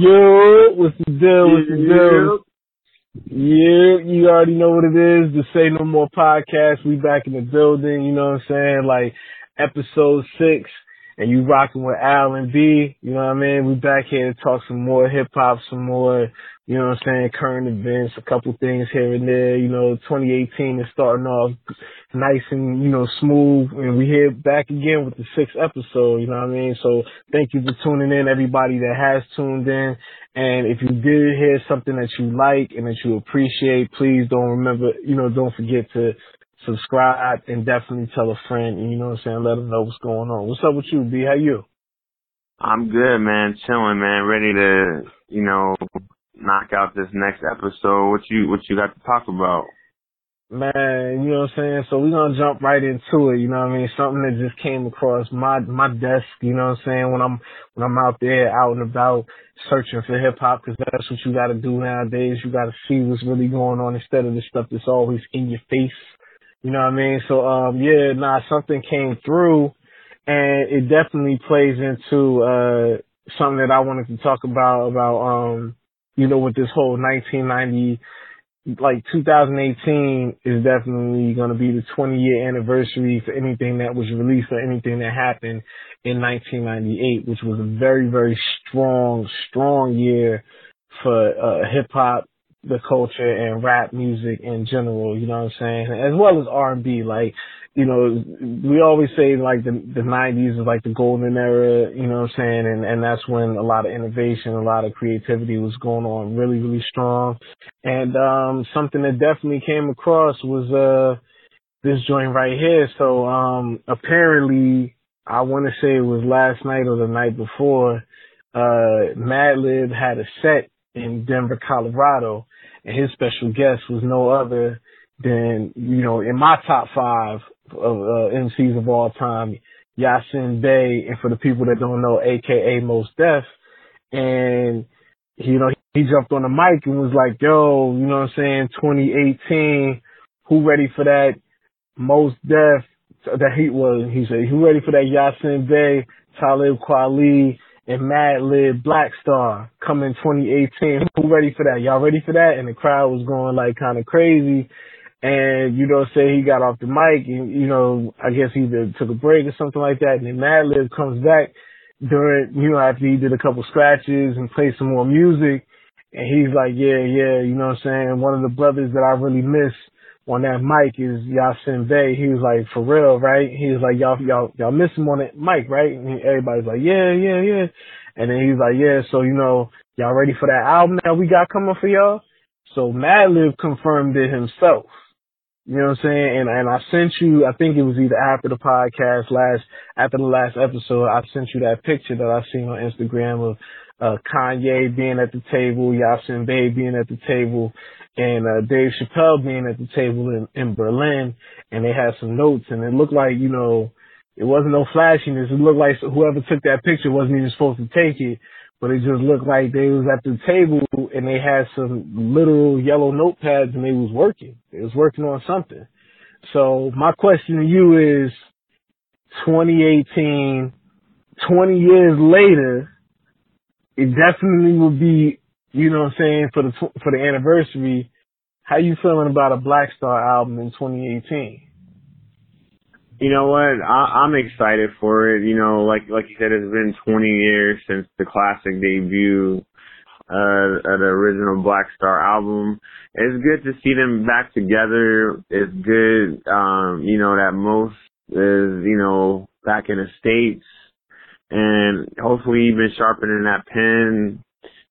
Yo, what's the deal? What's the deal? Yeah, you already know what it is. The Say No More podcast. We back in the building, you know what I'm saying? Like episode 6, and you rocking with Al and B, you know what I mean? We back here to talk some more hip hop, some more, you know what I'm saying, current events, a couple things here and there. You know, 2018 is starting off nice and, you know, smooth, and we here back again with the 6th episode, you know what I mean? So thank you for tuning in, everybody that has tuned in. And if you did hear something that you like and that you appreciate, please don't forget to subscribe and definitely tell a friend, and you know what I'm saying, let them know what's going on. What's up with you, B? How you? I'm good, man. Chilling, man. Ready to, you know, knock out this next episode. What you got to talk about? Man, you know what I'm saying? So we're going to jump right into it, you know what I mean? Something that just came across my desk, you know what I'm saying, when I'm out there, out and about, searching for hip-hop, because that's what you got to do nowadays. You got to see what's really going on instead of the stuff that's always in your face. You know what I mean? So, something came through, and it definitely plays into something that I wanted to talk about, you know, with this whole 1990, like 2018 is definitely going to be the 20-year anniversary for anything that was released or anything that happened in 1998, which was a very, very strong year for hip-hop, the culture, and rap music in general, you know what I'm saying, as well as R&B. Like, you know, we always say like the 90s is like the golden era, you know what I'm saying, and that's when a lot of innovation, a lot of creativity was going on really, really strong. And something that definitely came across was this joint right here. So apparently, I want to say it was last night or the night before, Madlib had a set in Denver, Colorado, and his special guest was no other than, you know, in my top 5 of MCs of all time, Yasiin Bey, and for the people that don't know, aka Mos Def. And you know, he jumped on the mic and was like, yo, you know what I'm saying, 2018, who ready for that Mos Def? He said, who ready for that Yasiin Bey, Talib Kweli, and Madlib, Black Star coming 2018. Who ready for that? Y'all ready for that? And the crowd was going like kind of crazy. And, you know, say he got off the mic and, you know, I guess he either took a break or something like that. And then Madlib comes back during, you know, after he did a couple scratches and played some more music. And he's like, yeah, you know what I'm saying? One of the brothers that I really miss on that mic is Yasiin Bey. He was like, for real, right? He was like, y'all miss him on that mic, right? And everybody's like, yeah. And then he's like, yeah, so, you know, y'all ready for that album that we got coming for y'all? So Madlib confirmed it himself. You know what I'm saying? And I sent you, I think it was either after the podcast after the last episode, I sent you that picture that I seen on Instagram of Kanye being at the table, Yasiin Bey being at the table, and Dave Chappelle being at the table in Berlin, and they had some notes, and it looked like, you know, it wasn't no flashiness. It looked like whoever took that picture wasn't even supposed to take it, but it just looked like they was at the table, and they had some literal yellow notepads, and they was working. They was working on something. So my question to you is, 2018, 20 years later, it definitely will be, you know what I'm saying, for the anniversary. How you feeling about a Black Star album in 2018? You know what? I'm excited for it. You know, like you said, it's been 20 years since the classic debut of the original Black Star album. It's good to see them back together. It's good, you know, that Mos is, you know, back in the States. And hopefully he's been sharpening that pen.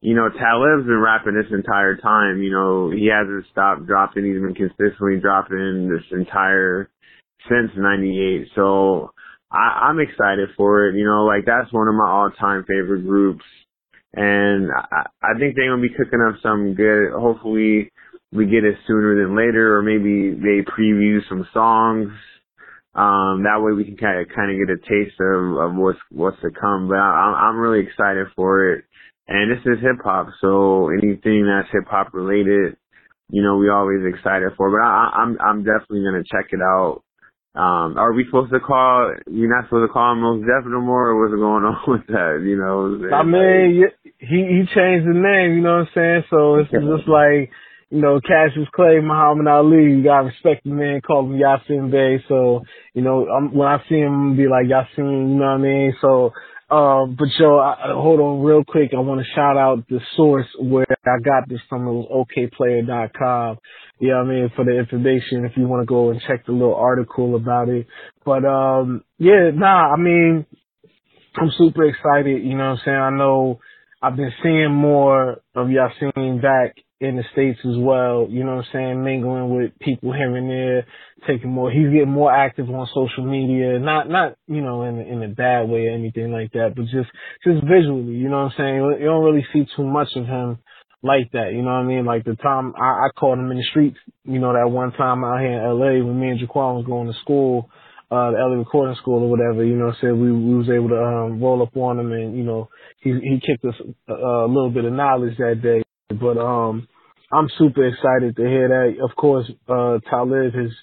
You know, Talib's been rapping this entire time. You know, he hasn't stopped dropping. He's been consistently dropping since 98. So I'm excited for it. You know, like, that's one of my all-time favorite groups. And I think they're going to be cooking up something good. Hopefully we get it sooner than later, or maybe they preview some songs. That way we can kind of get a taste of what's to come. But I'm really excited for it. And this is hip hop, so anything that's hip hop related, you know, we always excited for. But I'm definitely gonna check it out. Are we supposed to call? You're not supposed to call him Mos Def no more, or what's going on with that? You know, I mean, he changed the name. You know what I'm saying? So it's just like, you know, Cassius Clay, Muhammad Ali. You gotta respect the man, call him Yasiin Bey. So, you know, when I see him, I'm be like Yasiin. You know what I mean? So, but yo, hold on real quick. I want to shout out the source where I got this from. It was okplayer.com. You know what I mean? For the information, if you want to go and check the little article about it. But, I mean, I'm super excited. You know what I'm saying? I know I've been seeing more of Yasiin back in the States as well. You know what I'm saying? Mingling with people here and there, taking more, he's getting more active on social media, not, you know, in a bad way or anything like that, but just visually, you know what I'm saying? You don't really see too much of him like that. You know what I mean? Like the time I caught him in the streets, you know, that one time out here in LA when me and Jaquan was going to school, the LA Recording School or whatever, you know, said we was able to, roll up on him and, you know, he kicked us a little bit of knowledge that day. But I'm super excited to hear that. Of course, Talib, his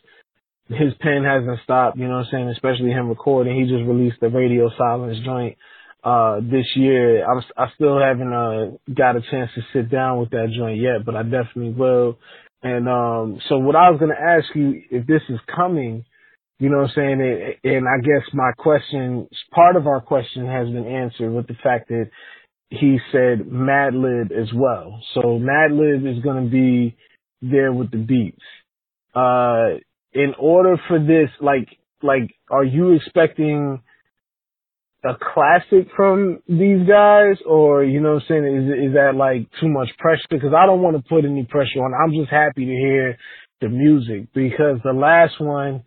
pen hasn't stopped, you know what I'm saying, especially him recording. He just released the Radio Silence joint this year. I still haven't got a chance to sit down with that joint yet, but I definitely will. And so what I was going to ask you, if this is coming, you know what I'm saying, and I guess my question, part of our question has been answered with the fact that he said Madlib as well. So Madlib is going to be there with the beats. In order for this, like, are you expecting a classic from these guys? Or, you know what I'm saying, is that like too much pressure? Because I don't want to put any pressure on. I'm just happy to hear the music, because the last one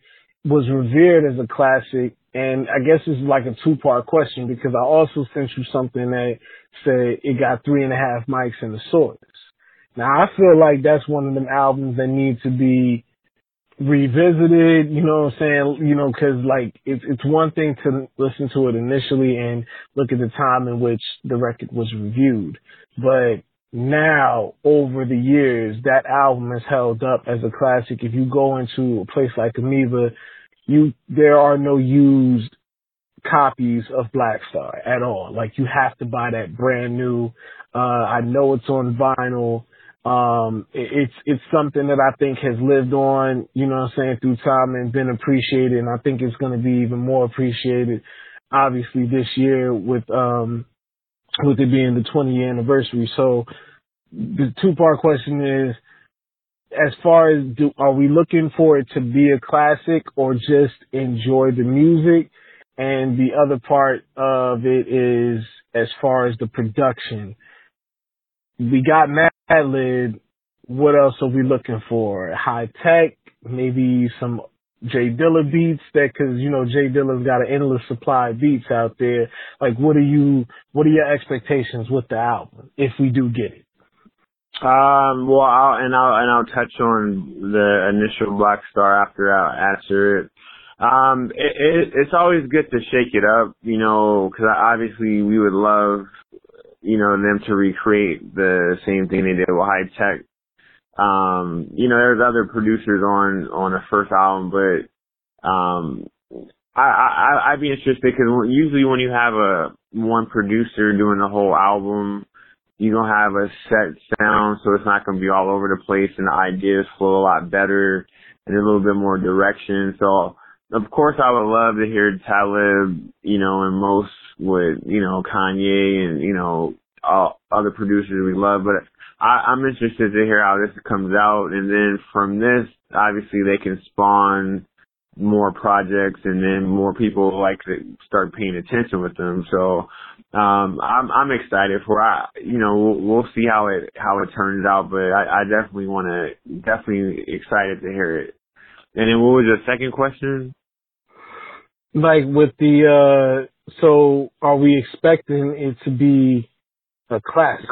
was revered as a classic. And I guess this is like a two-part question, because I also sent you something that said it got 3.5 mics in the source. Now, I feel like that's one of them albums that need to be revisited, you know what I'm saying? You know, because, like, it's one thing to listen to it initially and look at the time in which the record was reviewed. But now, over the years, that album has held up as a classic. If you go into a place like Amoeba, there are no used copies of Black Star at all. Like, you have to buy that brand new. I know it's on vinyl. It's something that I think has lived on, you know what I'm saying, through time and been appreciated. And I think it's going to be even more appreciated, obviously, this year with it being the 20-year anniversary. So the two-part question is, as far as are we looking for it to be a classic or just enjoy the music? And the other part of it is as far as the production. We got Madlib. What else are we looking for? High tech, maybe some J Dilla beats, that, cause you know, J Dilla's got an endless supply of beats out there. Like, what are your expectations with the album if we do get it? Well, I'll touch on the initial Black Star after I answer it. It's always good to shake it up, you know, because obviously we would love, you know, them to recreate the same thing they did with High Tech. You know, there's other producers on the first album, but I'd be interested, because usually when you have one producer doing the whole album, you don't have a set sound, so it's not going to be all over the place, and the ideas flow a lot better and a little bit more direction. So, of course, I would love to hear Talib, you know, and most with, you know, Kanye and, you know, all other producers we love. But I'm interested to hear how this comes out. And then from this, obviously, they can spawn more projects, and then more people like to start paying attention with them. So I'm excited for you know, we'll see how it turns out, but I definitely definitely excited to hear it. And then what was your second question? Like, with the so are we expecting it to be a classic?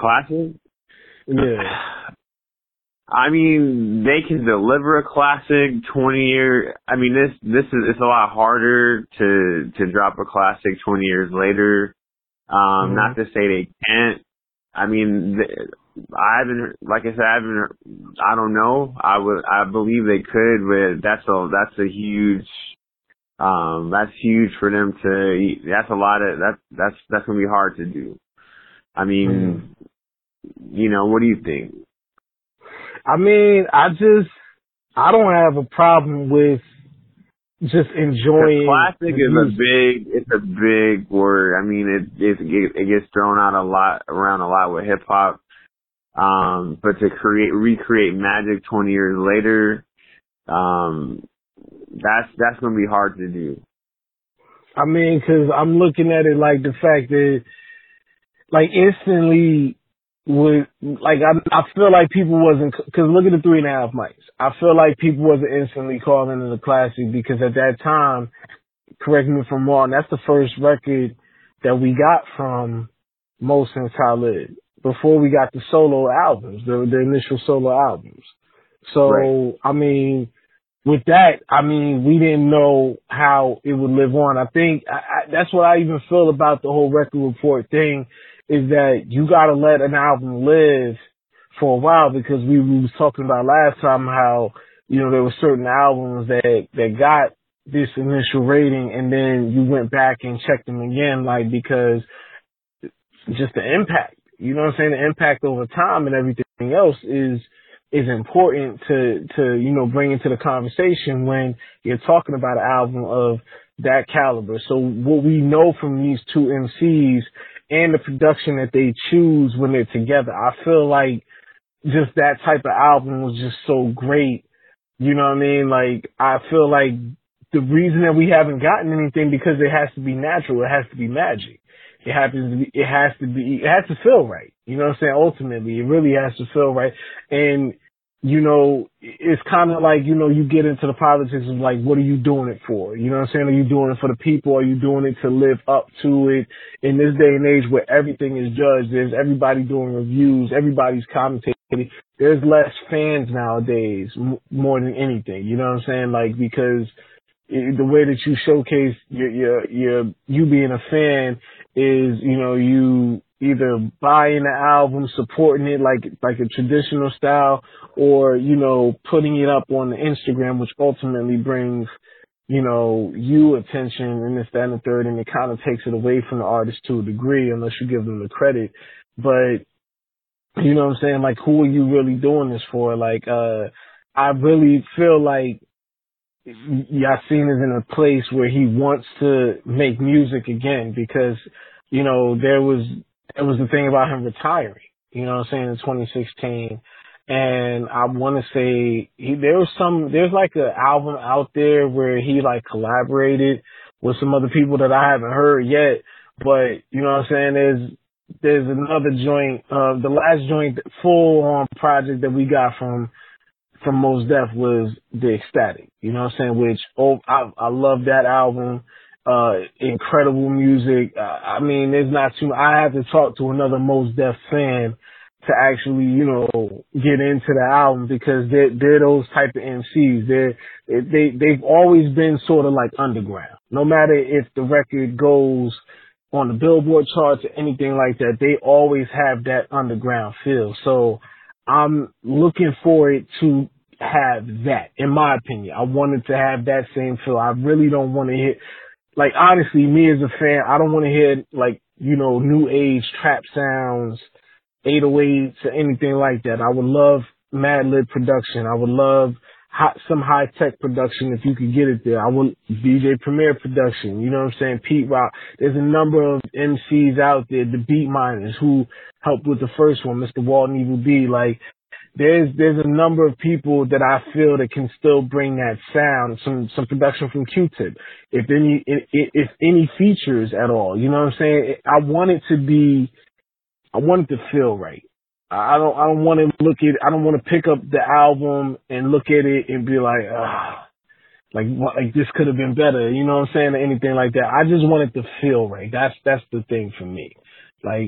Yeah. I mean, they can deliver a classic 20 years. I mean, it's a lot harder to drop a classic 20 years later. Not to say they can't. I mean, I don't know. I believe they could, but that's a huge That's huge for them to, that's going to be hard to do. I mean, you know, what do you think? I mean, I don't have a problem with just enjoying. Classic is a big word. I mean, it gets thrown out around a lot with hip hop. But to recreate magic 20 years later, that's going to be hard to do. I mean, cause I'm looking at it like the fact that, like, instantly with, like, I feel like people wasn't, cause look at the 3.5 mics. I feel like people wasn't instantly calling it a classic because at that time, correct me if I'm wrong, that's the first record that we got from Mos and Talib before we got the solo albums, the initial solo albums. So, right. I mean, with that, I mean, we didn't know how it would live on. I think that's what I even feel about the whole record report thing is that you got to let an album live for a while because we was talking about last time how, you know, there were certain albums that got this initial rating and then you went back and checked them again, like, because just the impact, you know what I'm saying? The impact over time and everything else is important to, you know, bring into the conversation when you're talking about an album of that caliber. So what we know from these two MCs and the production that they choose when they're together, I feel like just that type of album was just so great. You know what I mean? Like, I feel like the reason that we haven't gotten anything because it has to be natural. It has to be magic. It has to feel right. You know what I'm saying? Ultimately, it really has to feel right. And, you know, it's kind of like, you know, you get into the politics of like, what are you doing it for? You know what I'm saying? Are you doing it for the people? Are you doing it to live up to it in this day and age where everything is judged? There's everybody doing reviews. Everybody's commentating. There's less fans nowadays more than anything. You know what I'm saying? Like, because the way that you showcase you being a fan is, you know, you either buying the album, supporting it like a traditional style, or, you know, putting it up on the Instagram, which ultimately brings, you know, you attention and this, that, and the third, and it kind of takes it away from the artist to a degree unless you give them the credit. But, you know what I'm saying? Like, who are you really doing this for? Like, I really feel like Yasiin is in a place where he wants to make music again because, you know, there was the thing about him retiring, you know what I'm saying, in 2016. And I want to say there's like an album out there where he like collaborated with some other people that I haven't heard yet. But, you know what I'm saying, there's another joint, the last joint, full on project that we got from Mos Def was The Ecstatic, you know what I'm saying, which I love that album, incredible music. I mean, there's not too, I have to talk to another Mos Def fan to actually, you know, get into the album because they're those type of MCs. They've always been sort of like underground. No matter if the record goes on the Billboard charts or anything like that, they always have that underground feel. So I'm looking forward to have that, in my opinion. I wanted to have that same feel. I really don't want to hear, like, honestly, me as a fan, I don't want to hear, like, you know, new age trap sounds, 808s, or anything like that. I would love Madlib production. I would love some high-tech production if you could get it there. I would DJ Premier production, you know what I'm saying, Pete Rock. There's a number of MCs out there, the beat miners, who helped with the first one, Mr. Walton Evil B. Like, there's a number of people that I feel that can still bring that sound, some production from Q-Tip, if any features at all, you know what I'm saying? I want it to feel right. I don't want to look at, I don't want to pick up the album and look at it and be like, like this could have been better, you know what I'm saying, or anything like that. I just want it to feel right. That's the thing for me. Like,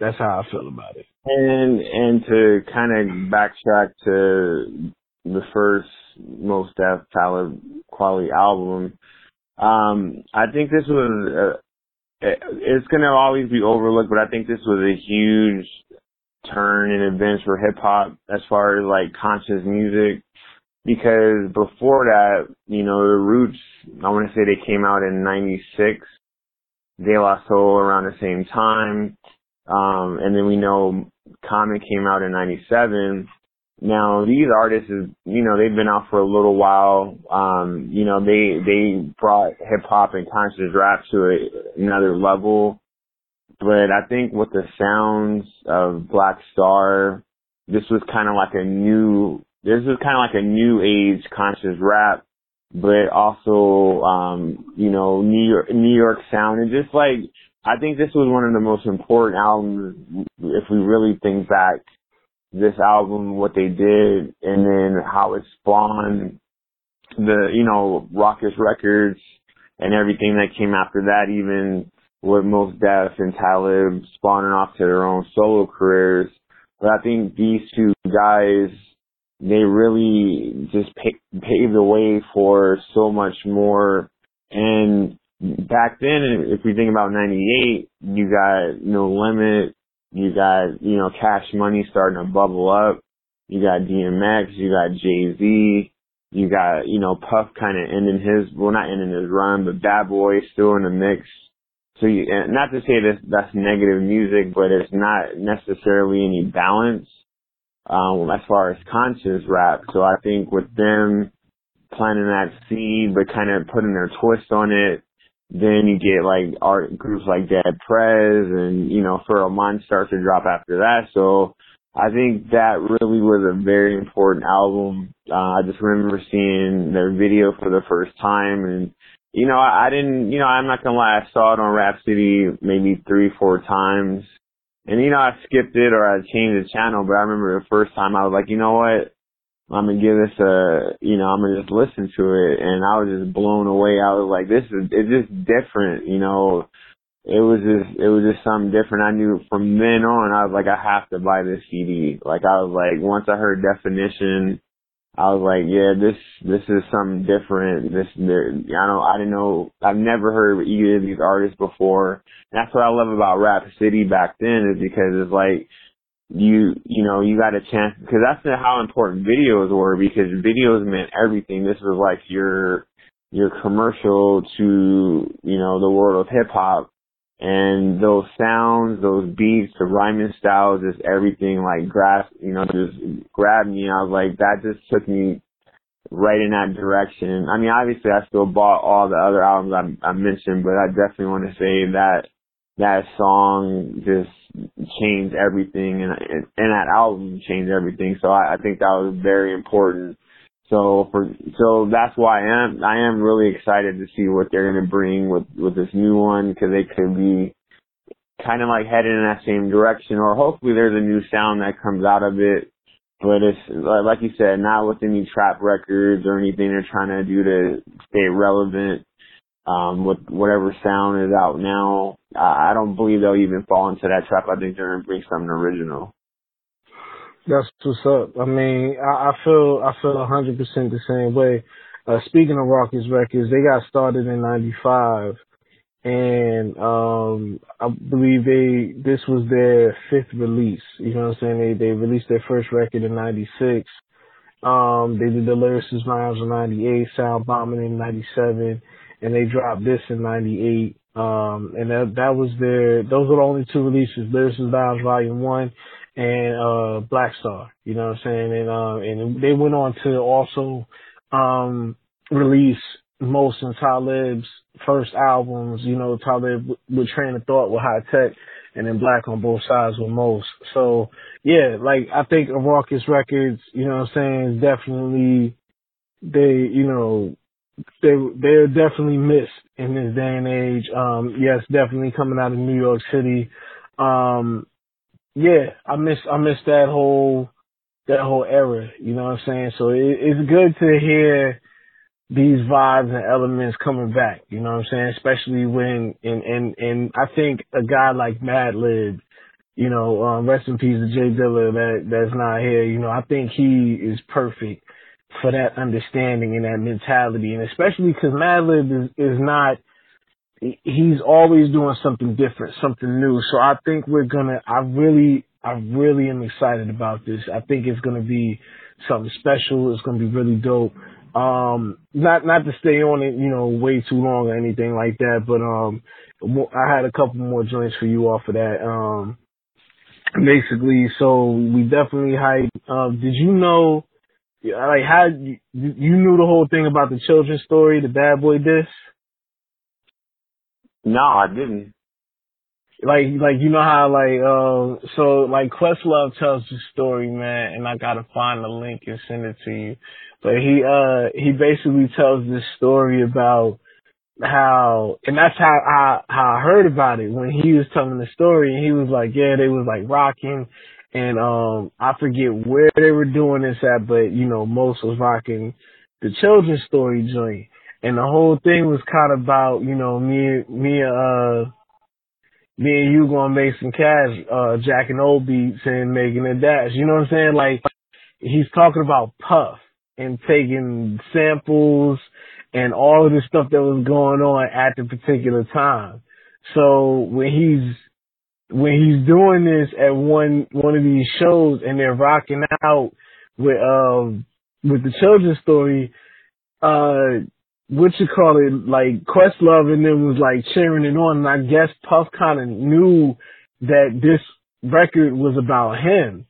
that's how I feel about it. And to kind of backtrack to the first Mos Def Talib Kweli album, I think this was, it's going to always be overlooked, but I think this was a huge turn and events for hip hop as far as like conscious music. Because before that, you know, the Roots, I want to say they came out in 96. De La Soul around the same time. And then we know Common came out in 97. Now, these artists, you know, they've been out for a little while. You know, they brought hip-hop and conscious rap to another level. But I think with the sounds of Black Star, this was kind of like a new... This is kind of like a new age conscious rap, but also, you know, New York sound. And just like, I think this was one of the most important albums, if we really think back, this album, what they did, and then how it spawned the, you know, Rawkus Records and everything that came after that, even with Mos Def and Talib spawning off to their own solo careers. But I think these two guys, they really just paved the way for so much more. And back then, if we think about 98, you got No Limit, you got, you know, Cash Money starting to bubble up, you got DMX, you got Jay-Z, you got, you know, Puff kind of ending his, well, not ending his run, but Bad Boy still in the mix. So you, and not to say that that's negative music, but it's not necessarily any balance as far as conscious rap. So I think with them planting that seed but kind of putting their twist on it, then you get like art groups like Dead Prez and, you know, Pheromones starts to drop after that. So I think that really was a very important album. I just remember seeing their video for the first time, and, you know, I didn't, you know, I'm not gonna lie, I saw it on Rhapsody maybe 3-4 times. And, you know, I skipped it or I changed the channel, but I remember the first time I was like, you know what, I'm going to give this you know, I'm going to just listen to it. And I was just blown away. I was like, this is, it's just different, you know. It was just something different. I knew from then on, I was like, I have to buy this CD. Like, I was like, once I heard Definition, I was like, yeah, this is something different. I didn't know. I've never heard either of these artists before. And that's what I love about Rap City back then, is because it's like you know, you got a chance, because that's how important videos were, because videos meant everything. This was like your commercial to, you know, the world of hip hop, and those sounds, those beats, the rhyming styles, just everything like grabbed me. I was like, that just took me right in that direction. I mean, obviously I still bought all the other albums I mentioned, but I definitely want to say that song just changed everything, and that album changed everything. So I think that was very important. So that's why I am really excited to see what they're going to bring with this new one, because they could be kind of like headed in that same direction, or hopefully there's a new sound that comes out of it. But it's, like you said, not with any trap records or anything they're trying to do to stay relevant with whatever sound is out now. I don't believe they'll even fall into that trap. I think they're going to bring something original. That's what's up. I mean, I feel 100% the same way. Speaking of Rawkus Records, they got started in 95, and I believe this was their fifth release. You know what I'm saying? They released their first record in 96. They did the Lyricist Rhymes in 98, Sound Bombing in 97, and they dropped this in 98. And that was those were the only two releases, Lyricist Rhymes Volume 1 and Black Star, you know what I'm saying? And they went on to also release Mos and Talib's first albums, you know, Talib with Train of Thought with High Tech, and then Black on Both Sides with Mos. So, yeah, like, I think Rawkus Records, you know what I'm saying, definitely, they, you know, they're definitely missed in this day and age. Yes, definitely coming out of New York City. Yeah, I miss that whole era, you know what I'm saying? So it's good to hear these vibes and elements coming back, you know what I'm saying? Especially when, and I think a guy like Madlib, you know, rest in peace to Jay Dilla that's not here, you know, I think he is perfect for that understanding and that mentality. And especially because Madlib is not, he's always doing something different, something new. So I think I really I really am excited about this. I think it's going to be something special. It's going to be really dope. Not to stay on it, you know, way too long or anything like that, but I had a couple more joints for you off of that. Basically, so we definitely hyped. Did you know, like, how you knew the whole thing about the children's story, the bad boy diss? No, I didn't. Like you know how, like, so, like, Questlove tells the story, man, and I gotta find the link and send it to you. But he basically tells this story about how, and that's how I heard about it when he was telling the story, and he was like, yeah, they was, like, rocking, and I forget where they were doing this at, but, you know, Mos was rocking the children's story joint, and the whole thing was kind of about, you know, me and you gonna make some cash, jacking old beats and making a dash. You know what I'm saying? Like, he's talking about Puff and taking samples and all of the stuff that was going on at the particular time. So when he's doing this at one of these shows and they're rocking out with the children's story, what you call it, like, Questlove and them was, like, cheering it on, and I guess Puff kind of knew that this record was about him,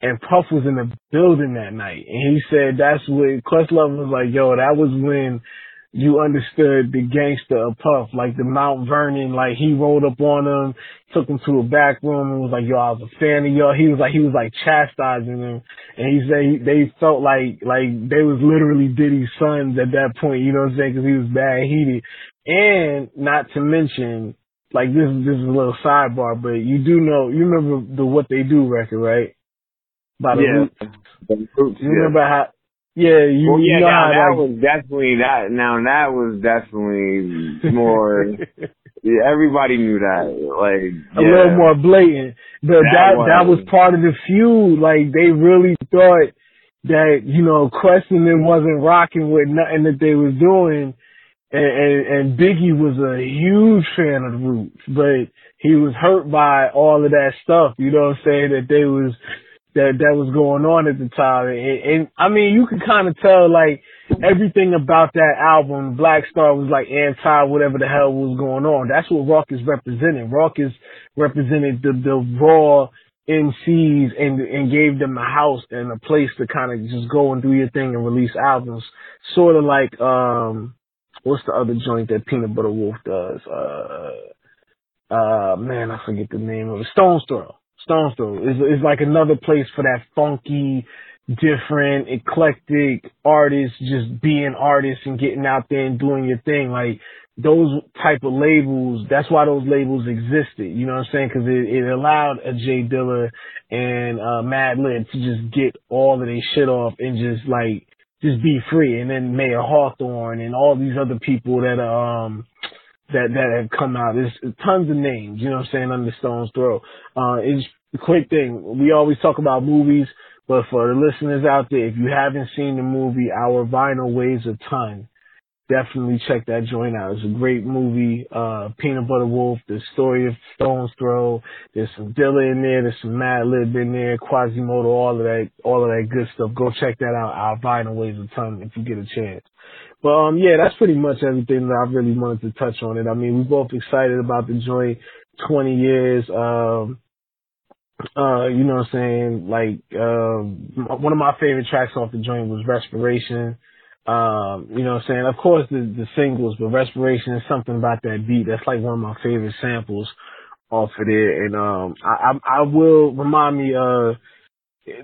and Puff was in the building that night, and he said that's what Questlove was like, yo, that was when you understood the gangster of Puff, like, the Mount Vernon, like, he rolled up on him, took him to a back room, and was like, yo, I was a fan of y'all. He was, like, chastising them, and he said they felt like they was literally Diddy's sons at that point, you know what I'm saying, because he was bad heated. And not to mention, like, this is a little sidebar, but you do know, you remember the What They Do record, right? By the Roots. You remember how... Yeah, you know how that was definitely that. Now that was definitely more. Yeah, everybody knew that. Like a little more blatant. But that was part of the feud. Like they really thought that, you know, Questlove wasn't rocking with nothing that they was doing, and Biggie was a huge fan of the Roots, but he was hurt by all of that stuff. You know what I'm saying? That was going on at the time. And I mean, you could kind of tell, like, everything about that album, Black Star was, like, anti whatever the hell was going on. That's what Rawkus represented. Rawkus represented the raw MCs and gave them a house and a place to kind of just go and do your thing and release albums. Sort of like, what's the other joint that Peanut Butter Wolf does? Man, I forget the name of it. Stone's Throw is like another place for that funky, different, eclectic artist, just being artists and getting out there and doing your thing. Like those type of labels, that's why those labels existed. You know what I'm saying? Because it allowed a Jay Dilla and Madlib to just get all of their shit off and just like just be free. And then Mayor Hawthorne and all these other people that that have come out. There's tons of names, you know what I'm saying, under Stone's Throw. It's a quick thing. We always talk about movies, but for the listeners out there, if you haven't seen the movie Our Vinyl Weighs a Ton, definitely check that joint out. It's a great movie. Peanut Butter Wolf, the story of Stone's Throw. There's some Dilla in there. There's some Madlib in there. Quasimodo, all of that good stuff. Go check that out. Our Vinyl Weighs a Ton if you get a chance. But, yeah, that's pretty much everything that I really wanted to touch on it. I mean, we're both excited about the joint, 20 years. You know what I'm saying? Like, one of my favorite tracks off the joint was Respiration. You know what I'm saying? Of course, the singles, but Respiration is something about that beat. That's like one of my favorite samples off of there. And, I will remind me,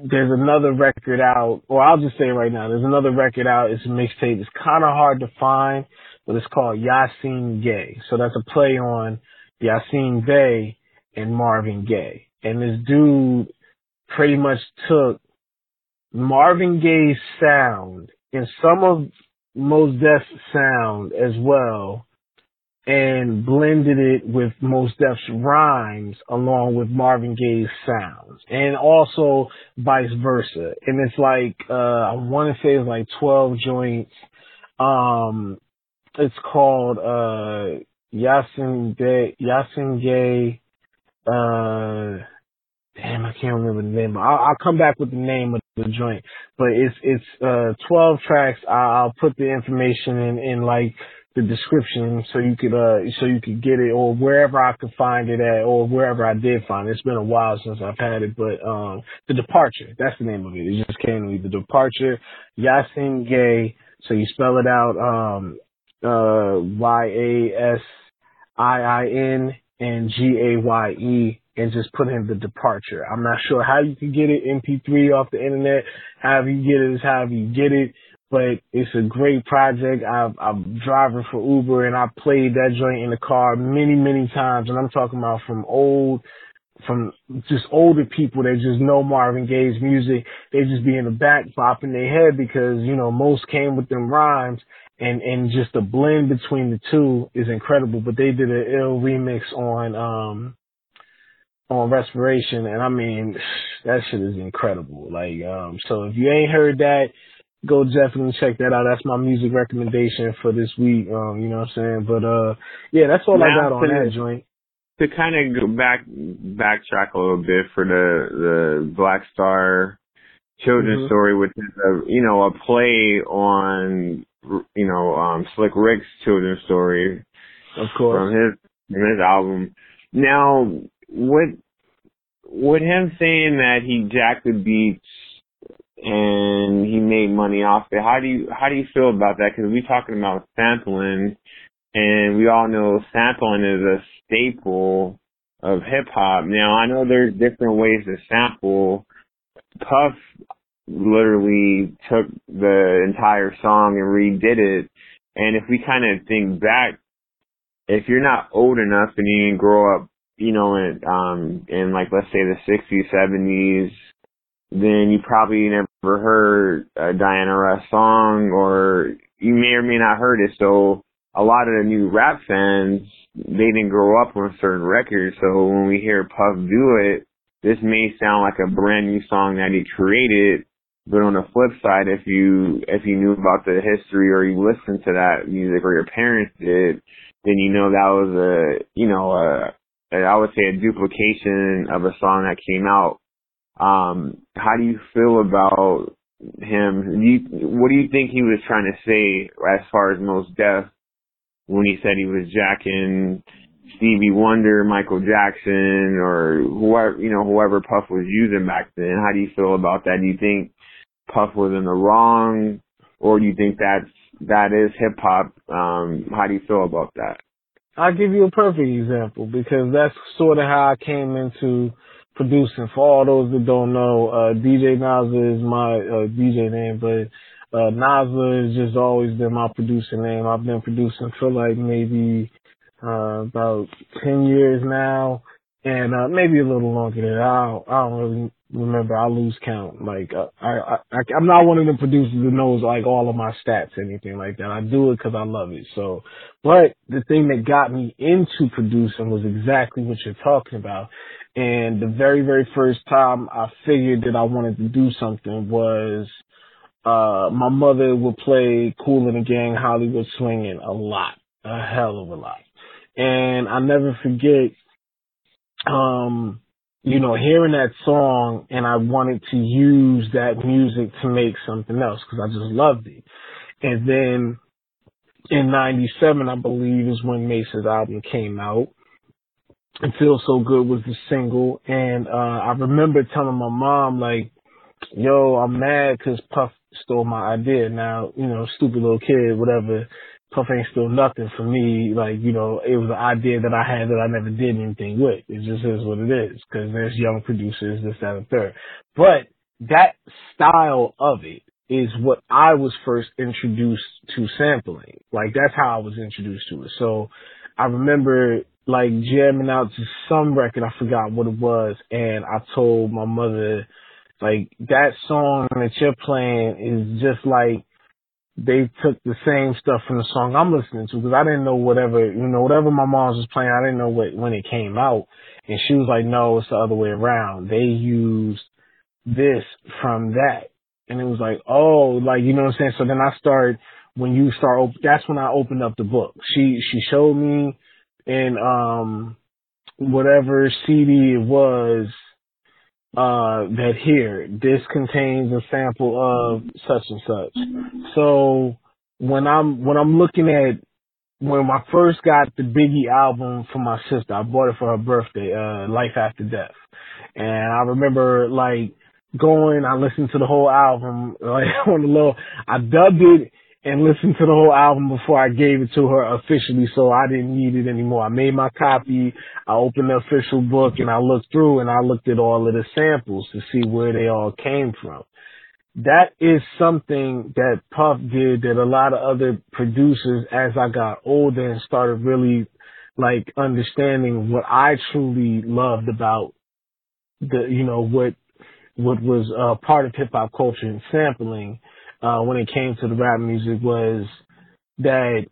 there's another record out, or I'll just say right now, there's another record out. It's a mixtape. It's kind of hard to find, but it's called Yasiin Bey. So that's a play on Yasiin Bey and Marvin Gaye. And this dude pretty much took Marvin Gaye's sound and some of Mos Def's sound as well and blended it with Mos Def's rhymes along with Marvin Gaye's sounds, and also vice versa. And it's like, I want to say it's like 12 joints. It's called Yasiin Bey, damn, I can't remember the name. I'll come back with the name of the joint. But it's 12 tracks. I'll put the information in like the description so you could get it, or wherever I could find it at, or wherever I did find it. It's been a while since I've had it, but The Departure, that's the name of it. It just came to me. The Departure, Yasiin Bey. So you spell it out, YASIIN and GAYE, and just put in The Departure. I'm not sure how you can get it, MP3 off the internet. However you get it is however you get it. But it's a great project. I'm driving for Uber, and I played that joint in the car many, many times. And I'm talking about from just older people that just know Marvin Gaye's music. They just be in the back bopping their head because, you know, most came with them rhymes. And just the blend between the two is incredible. But they did an ill remix on Respiration. And, I mean, that shit is incredible. Like, so if you ain't heard that, go definitely check that out. That's my music recommendation for this week. You know what I'm saying? But, yeah, that's all now I got on that joint. To kind of go backtrack a little bit for the Black Star Children's mm-hmm. story, which is, a play on, Slick Rick's Children's Story. Of course. From his album. Now, with him saying that he jacked the beats and he made money off it, how do you feel about that? Because we're talking about sampling, and we all know sampling is a staple of hip hop. Now I know there's different ways to sample. Puff literally took the entire song and redid it. And if we kind of think back, if you're not old enough and you didn't grow up, in like let's say the 60s, 70s. Then you probably never heard a Diana Ross song, or you may or may not heard it. So a lot of the new rap fans, they didn't grow up on certain records. So when we hear Puff do it, this may sound like a brand new song that he created. But on the flip side, if you knew about the history, or you listened to that music, or your parents did, then you know that was I would say a duplication of a song that came out. How do you feel about him? What do you think he was trying to say as far as Mos Def when he said he was jacking Stevie Wonder, Michael Jackson, or whoever Puff was using back then? How do you feel about that? Do you think Puff was in the wrong, or do you think that is hip hop? How do you feel about that? I'll give you a perfect example, because that's sort of how I came into producing. For all those that don't know, DJ Naza is my DJ name, but Naza has just always been my producing name. I've been producing for like maybe about 10 years now, and maybe a little longer than that. I don't really remember. I lose count. Like I'm not one of the producers that knows like all of my stats or anything like that. I do it because I love it. So, but the thing that got me into producing was exactly what you're talking about. And the very, very first time I figured that I wanted to do something was my mother would play Kool and the Gang, Hollywood Swingin' a lot, a hell of a lot. And I never forget, hearing that song, and I wanted to use that music to make something else because I just loved it. And then in 97, I believe, is when Mace's album came out. It Feels So Good was the single, and I remember telling my mom, like, yo, I'm mad because Puff stole my idea. Now, stupid little kid, whatever, Puff ain't stole nothing for me. Like, it was an idea that I had that I never did anything with. It just is what it is, because there's young producers, this, that, and third. But that style of it is what I was first introduced to sampling. Like, that's how I was introduced to it. So I remember like jamming out to some record, I forgot what it was, and I told my mother, like, that song that you're playing is just like they took the same stuff from the song I'm listening to, because I didn't know whatever my mom was playing, I didn't know when it came out. And she was like, no, it's the other way around. They used this from that. And it was like, oh, like, you know what I'm saying? So then that's when I opened up the book. She showed me, and whatever CD it was, that here, this contains a sample of such and such. So when I'm looking at, when I first got the Biggie album from my sister, I bought it for her birthday, Life After Death. And I remember, like, I listened to the whole album, like, on the low. I dubbed it and listened to the whole album before I gave it to her officially, so I didn't need it anymore. I made my copy, I opened the official book, and I looked through, and I looked at all of the samples to see where they all came from. That is something that Puff did that a lot of other producers, as I got older and started really, like, understanding what I truly loved about the, you know, what was part of hip-hop culture and sampling when it came to the rap music, was that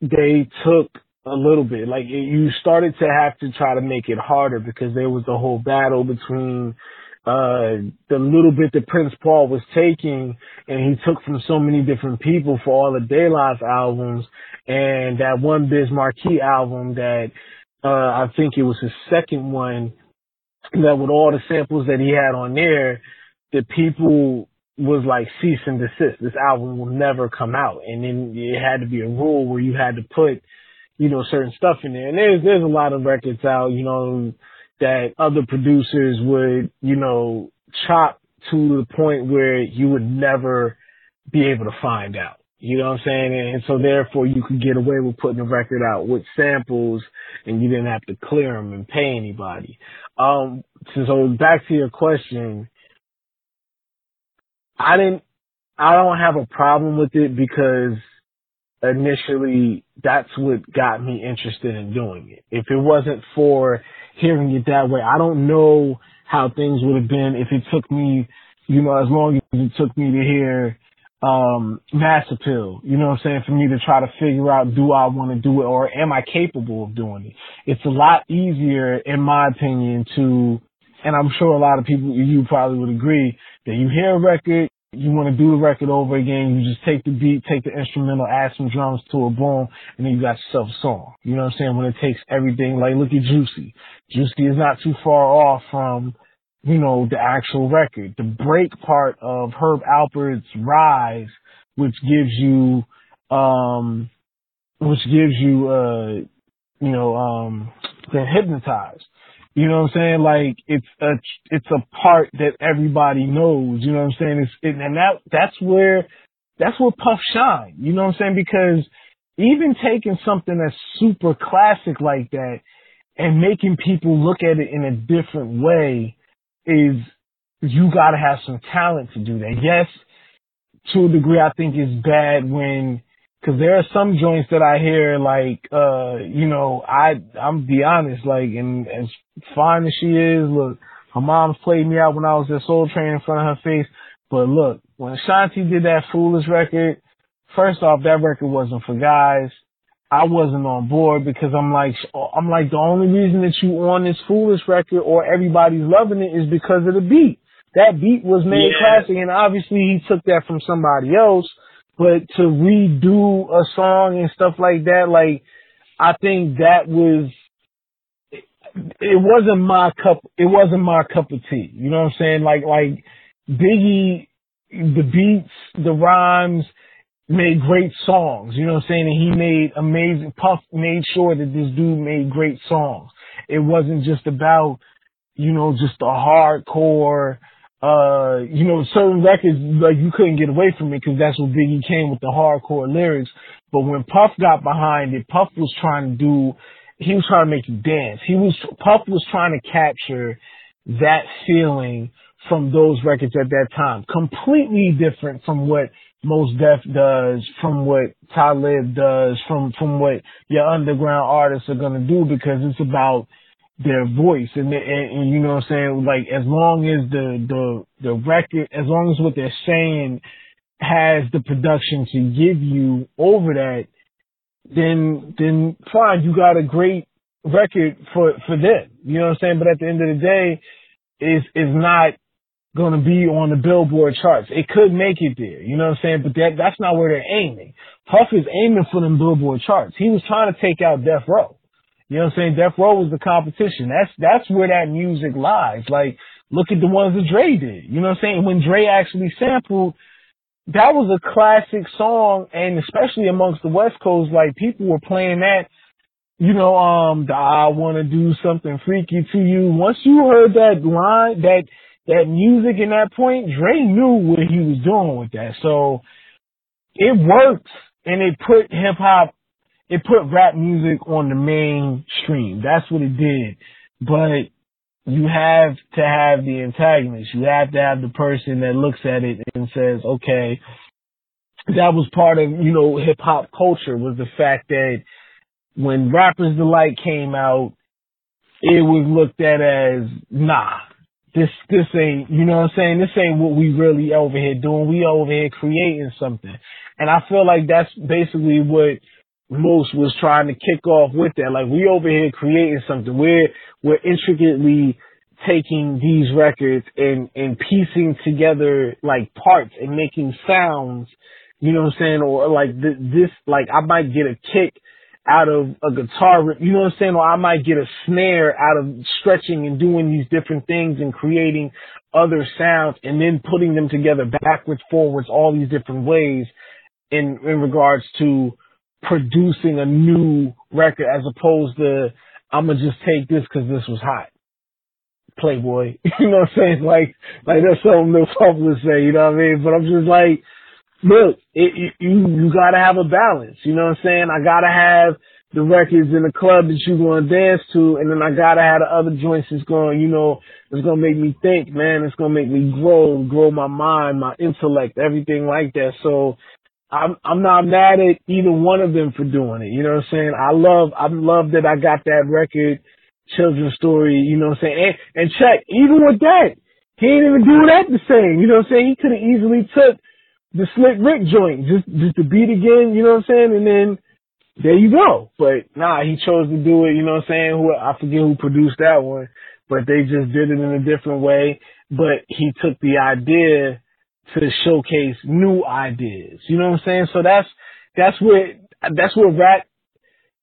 they took a little bit. Like, you started to have to try to make it harder, because there was the whole battle between the little bit that Prince Paul was taking, and he took from so many different people for all the De La's albums, and that one Biz Markie album that I think it was his second one, that with all the samples that he had on there, the people was like, cease and desist, this album will never come out. And then it had to be a rule where you had to put, you know, certain stuff in there. And there's a lot of records out, you know, that other producers would, you know, chop to the point where you would never be able to find out. You know what I'm saying? And so therefore you could get away with putting a record out with samples, and you didn't have to clear them and pay anybody. So back to your question, I don't have a problem with it, because initially that's what got me interested in doing it. If it wasn't for hearing it that way, I don't know how things would have been if it took me, you know, as long as it took me to hear Mass Appeal, you know what I'm saying, for me to try to figure out, do I want to do it, or am I capable of doing it? It's a lot easier, in my opinion, to, and I'm sure a lot of people, you probably would agree, that you hear a record, you want to do the record over again, you just take the beat, take the instrumental, add some drums to a boom, and then you got yourself a song. You know what I'm saying? When it takes everything, like, look at Juicy. Juicy is not too far off from, you know, the actual record. The break part of Herb Alpert's Rise, which gives you you know, the Hypnotized. You know what I'm saying? Like, it's a part that everybody knows. You know what I'm saying? That's where Puff shine. You know what I'm saying? Because even taking something that's super classic like that and making people look at it in a different way, is you got to have some talent to do that. Yes, to a degree, I think it's bad when, because there are some joints that I hear, like, you know, I'm be honest, like, and as fine as she is, look, her mom played me out when I was at Soul Train in front of her face, but look, when Ashanti did that Foolish record, first off, that record wasn't for guys. I wasn't on board, because I'm like, the only reason that you on this Foolish record or everybody's loving it is because of the beat. That beat was made classic, and obviously he took that from somebody else. But to redo a song and stuff like that, like, I think that was, it wasn't my cup of tea. You know what I'm saying? Like Biggie, the beats, the rhymes, made great songs. You know what I'm saying? And Puff made sure that this dude made great songs. It wasn't just about, you know, just the hardcore, you know, certain records, like, you couldn't get away from it, because that's what Biggie came with, the hardcore lyrics. But when Puff got behind it, he was trying to make you dance. Puff was trying to capture that feeling from those records at that time. Completely different from what Mos Def does, from what Talib does, from what your underground artists are gonna do, because it's about their voice and you know what I'm saying, like, as long as the record, as long as what they're saying has the production to give you over that, then fine, you got a great record for them. You know what I'm saying? But at the end of the day, it's not gonna be on the Billboard charts. It could make it there, you know what I'm saying? But that's not where they're aiming. Puff is aiming for them Billboard charts. He was trying to take out Death Row. You know what I'm saying? Death Row was the competition. That's where that music lies. Like, Look at the ones that Dre did. You know what I'm saying? When Dre actually sampled, that was a classic song, and especially amongst the West Coast, like, people were playing that, you know, the I Wanna Do Something Freaky to You. Once you heard that line, that music in that point, Dre knew what he was doing with that. So it worked, and it put hip-hop, it put rap music on the mainstream. That's what it did. But you have to have the antagonist. You have to have the person that looks at it and says, okay, that was part of, you know, hip-hop culture, was the fact that when Rappers Delight came out, it was looked at as, nah, this ain't, you know what I'm saying? This ain't what we really over here doing. We over here creating something. And I feel like that's basically what Mos was trying to kick off with that. Like, we over here creating something. We're intricately taking these records and piecing together, like, parts and making sounds, you know what I'm saying? Or, like, this, like, I might get a kick out of a guitar, you know what I'm saying? Or I might get a snare out of stretching and doing these different things and creating other sounds and then putting them together backwards, forwards, all these different ways in regards to producing a new record, as opposed to, I'm going to just take this because this was hot. Playboy, you know what I'm saying? Like that's something the public say, you know what I mean? But I'm just like, look, you got to have a balance. You know what I'm saying? I got to have the records in the club that you going to dance to, and then I got to have the other joints that's going, you know, it's going to make me think, man. It's going to make me grow my mind, my intellect, everything like that. So I'm not mad at either one of them for doing it. You know what I'm saying? I love that I got that record, Children's Story, you know what I'm saying? And check, even with that, he ain't even do that the same. You know what I'm saying? He could have easily took the Slick Rick joint, just the beat again, you know what I'm saying? And then there you go. But nah, he chose to do it, you know what I'm saying? I forget who produced that one, but they just did it in a different way. But he took the idea to showcase new ideas, you know what I'm saying? So that's where rap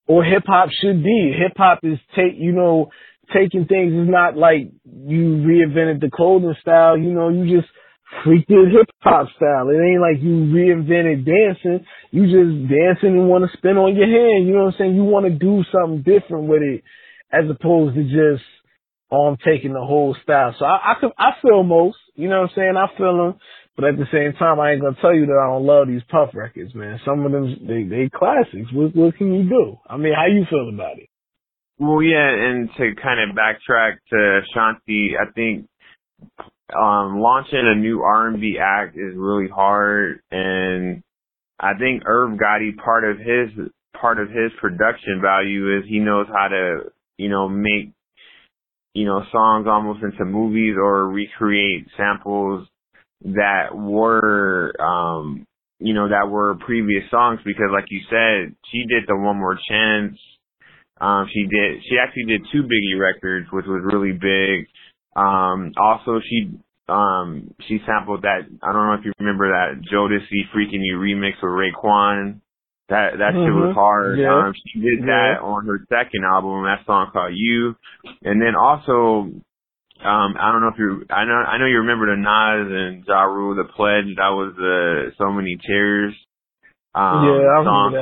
or hip hop should be. Hip hop is taking things. It's not like you reinvented the clothing style, you know, you just freaked it hip hop style. It ain't like you reinvented dancing. You just dancing and want to spin on your hand. You know what I'm saying? You want to do something different with it, as opposed to just, oh, I'm taking the whole style. So I feel Mos, you know what I'm saying? I feel them, but at the same time, I ain't gonna tell you that I don't love these Puff records, man. Some of them, they classics. What can you do? I mean, how you feel about it? Well, yeah, and to kind of backtrack to Shanti, I think launching a new R&B act is really hard, and I think Irv Gotti, part of his production value is he knows how to, you know, make, you know, songs almost into movies or recreate samples that were, you know, that were previous songs. Because like you said, she did the One More Chance. She actually did 2 Biggie records, which was really big. Also, she sampled that, I don't know if you remember that Jodeci Freaking You remix with Raekwon. That mm-hmm. shit was hard. Yeah. She did that on her second album, that song called You. And then also, I don't know if you, I know you remember the Nas and Ja Rule, The Pledge. That was the So Many Tears I song. That.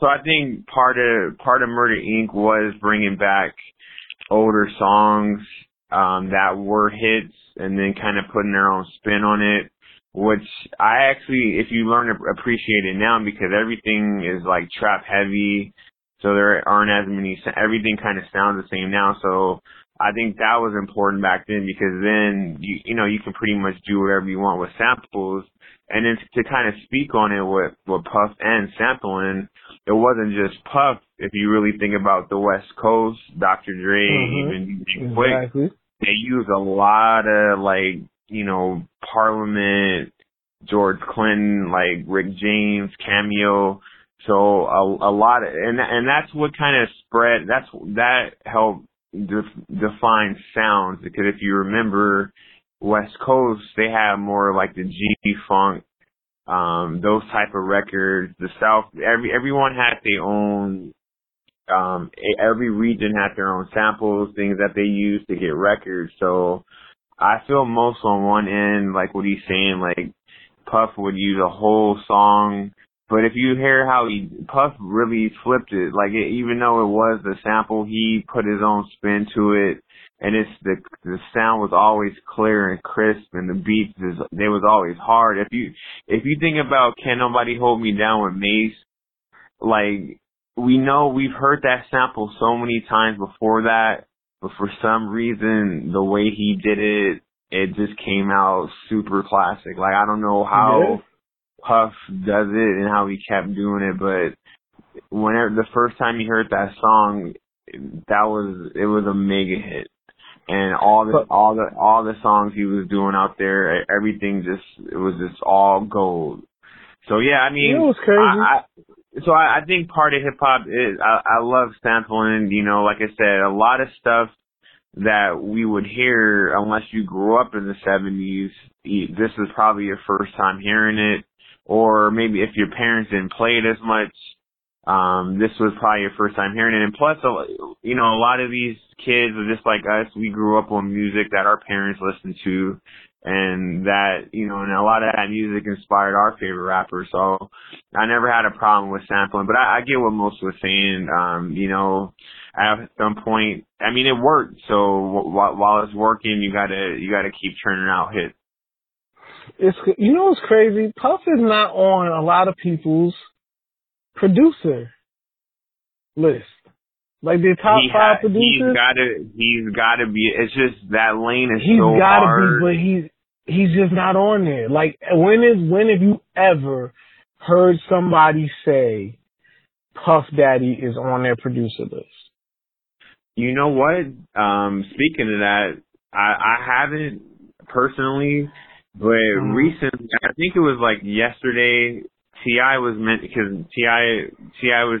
So I think part of Murder Inc. was bringing back older songs that were hits and then kind of putting their own spin on it, which I actually, if you learn to appreciate it now, because everything is like trap heavy, so there aren't as many, everything kind of sounds the same now. So I think that was important back then, because then, you know, you can pretty much do whatever you want with samples. And then to kind of speak on it with Puff and sampling, it wasn't just Puff. If you really think about the West Coast, Dr. Dre, mm-hmm. even DJ Quick, exactly. They use a lot of, like, you know, Parliament, George Clinton, like Rick James, Cameo. So a lot of, and that's what kind of spread, that helped define sounds. Because if you remember West Coast, they have more like the G-Funk, those type of records. The South, everyone had their own, every region had their own samples, things that they used to get records. So I feel most on one end, like what he's saying, like Puff would use a whole song. But if you hear how Puff really flipped it, like it, even though it was the sample, he put his own spin to it, and it's the sound was always clear and crisp, and the beats, they was always hard. If you think about Can't Nobody Hold Me Down with Mace, like we know we've heard that sample so many times before that, but for some reason the way he did it, it just came out super classic. Like I don't know how. Mm-hmm. Puff does it and how he kept doing it, but whenever the first time you heard that song, it was a mega hit, and all the songs he was doing out there, everything it was all gold. So yeah, I mean, it was crazy. So I think part of hip hop is I love sampling. You know, like I said, a lot of stuff that we would hear unless you grew up in the 70s. This is probably your first time hearing it. Or maybe if your parents didn't play it as much, this was probably your first time hearing it. And plus, you know, a lot of these kids are just like us. We grew up on music that our parents listened to, and that, you know, and a lot of that music inspired our favorite rappers. So I never had a problem with sampling, but I get what most was saying. You know, at some point, I mean, it worked. So while it's working, you gotta keep turning out hits. It's, you know what's crazy? Puff is not on a lot of people's producer list. Like the top five producers. He's gotta be. It's just that lane is so hard. He's just not on there. Like when have you ever heard somebody say Puff Daddy is on their producer list? You know what? Speaking of that, I haven't personally. But recently, I think it was like yesterday, T.I. was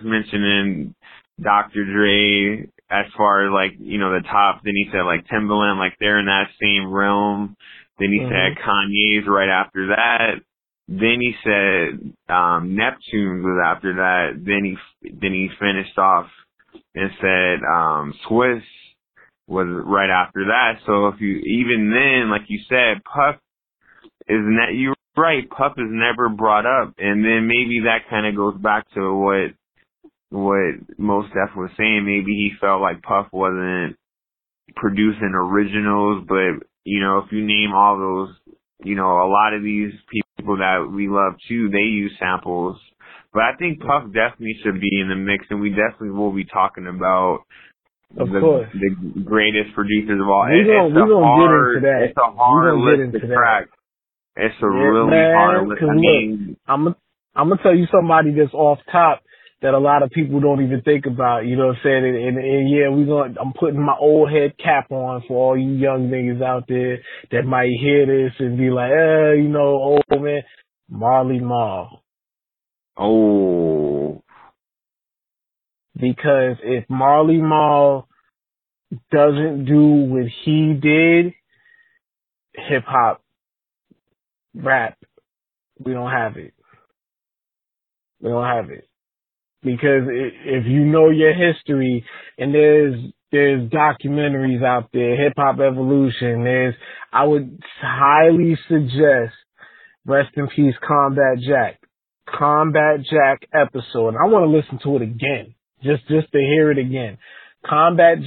mentioning Dr. Dre as far as like, you know, the top. Then he said like Timbaland, like they're in that same realm. Then he said Kanye's right after that. Then he said Neptune was after that. Then he finished off and said Swiss was right after that. So if you, even then, like you said, Puff. Isn't that, you're right, Puff is never brought up. And then maybe that kind of goes back to what Mos Def was saying. Maybe he felt like Puff wasn't producing originals, but, you know, if you name all those, you know, a lot of these people that we love too, they use samples. But I think Puff definitely should be in the mix, and we definitely will be talking about the greatest producers of all. It's a hard list to crack. It's a really hard list. I mean, I'm gonna tell you somebody that's off top that a lot of people don't even think about. You know what I'm saying? And yeah, I'm putting my old head cap on for all you young niggas out there that might hear this and be like, you know, old man, Marley Marl. Oh, because if Marley Marl doesn't do what he did, hip hop. Rap, we don't have it. We don't have it. Because if you know your history, and there's documentaries out there, Hip Hop Evolution, I would highly suggest, rest in peace, Combat Jack episode. And I want to listen to it again, just to hear it again. The Combat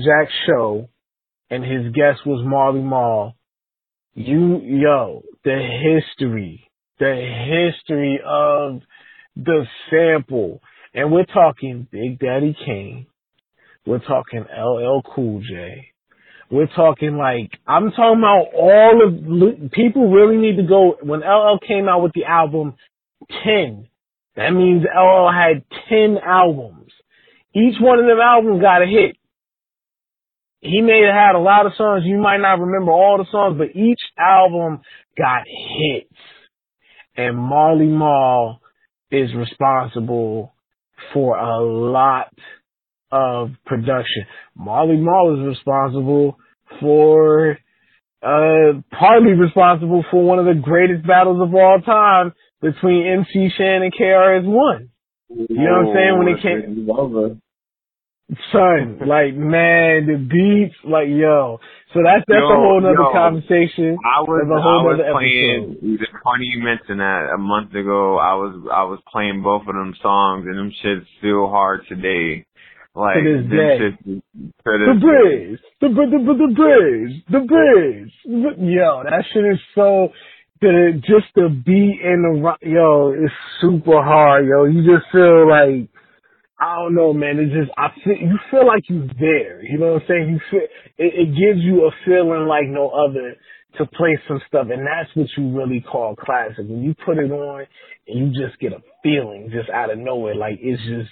Jack show, and his guest was Marley Marl. The history of the sample. And we're talking Big Daddy Kane. We're talking LL Cool J. We're talking I'm talking about all of, people really need to go, when LL came out with the album 10, that means LL had 10 albums. Each one of them albums got a hit. He may have had a lot of songs. You might not remember all the songs, but each album got hits. And Marley Marl is responsible for a lot of production. Marley Marl is partly responsible for one of the greatest battles of all time between MC Shan and KRS-One. You know what I'm saying? When it came over. Son, like, man, the beats, like, yo. So that's a whole nother conversation. I was playing, it's funny you mentioned that, a month ago, I was playing both of them songs, and them shit's still hard today. Like, to this day. The bridge. Yo, that shit is so, just the beat and the, yo, it's super hard, yo. You just feel like, I don't know, man. It's just you feel like you're there. You know what I'm saying? You feel it gives you a feeling like no other to play some stuff, and that's what you really call classic. When you put it on, and you just get a feeling just out of nowhere. Like it's just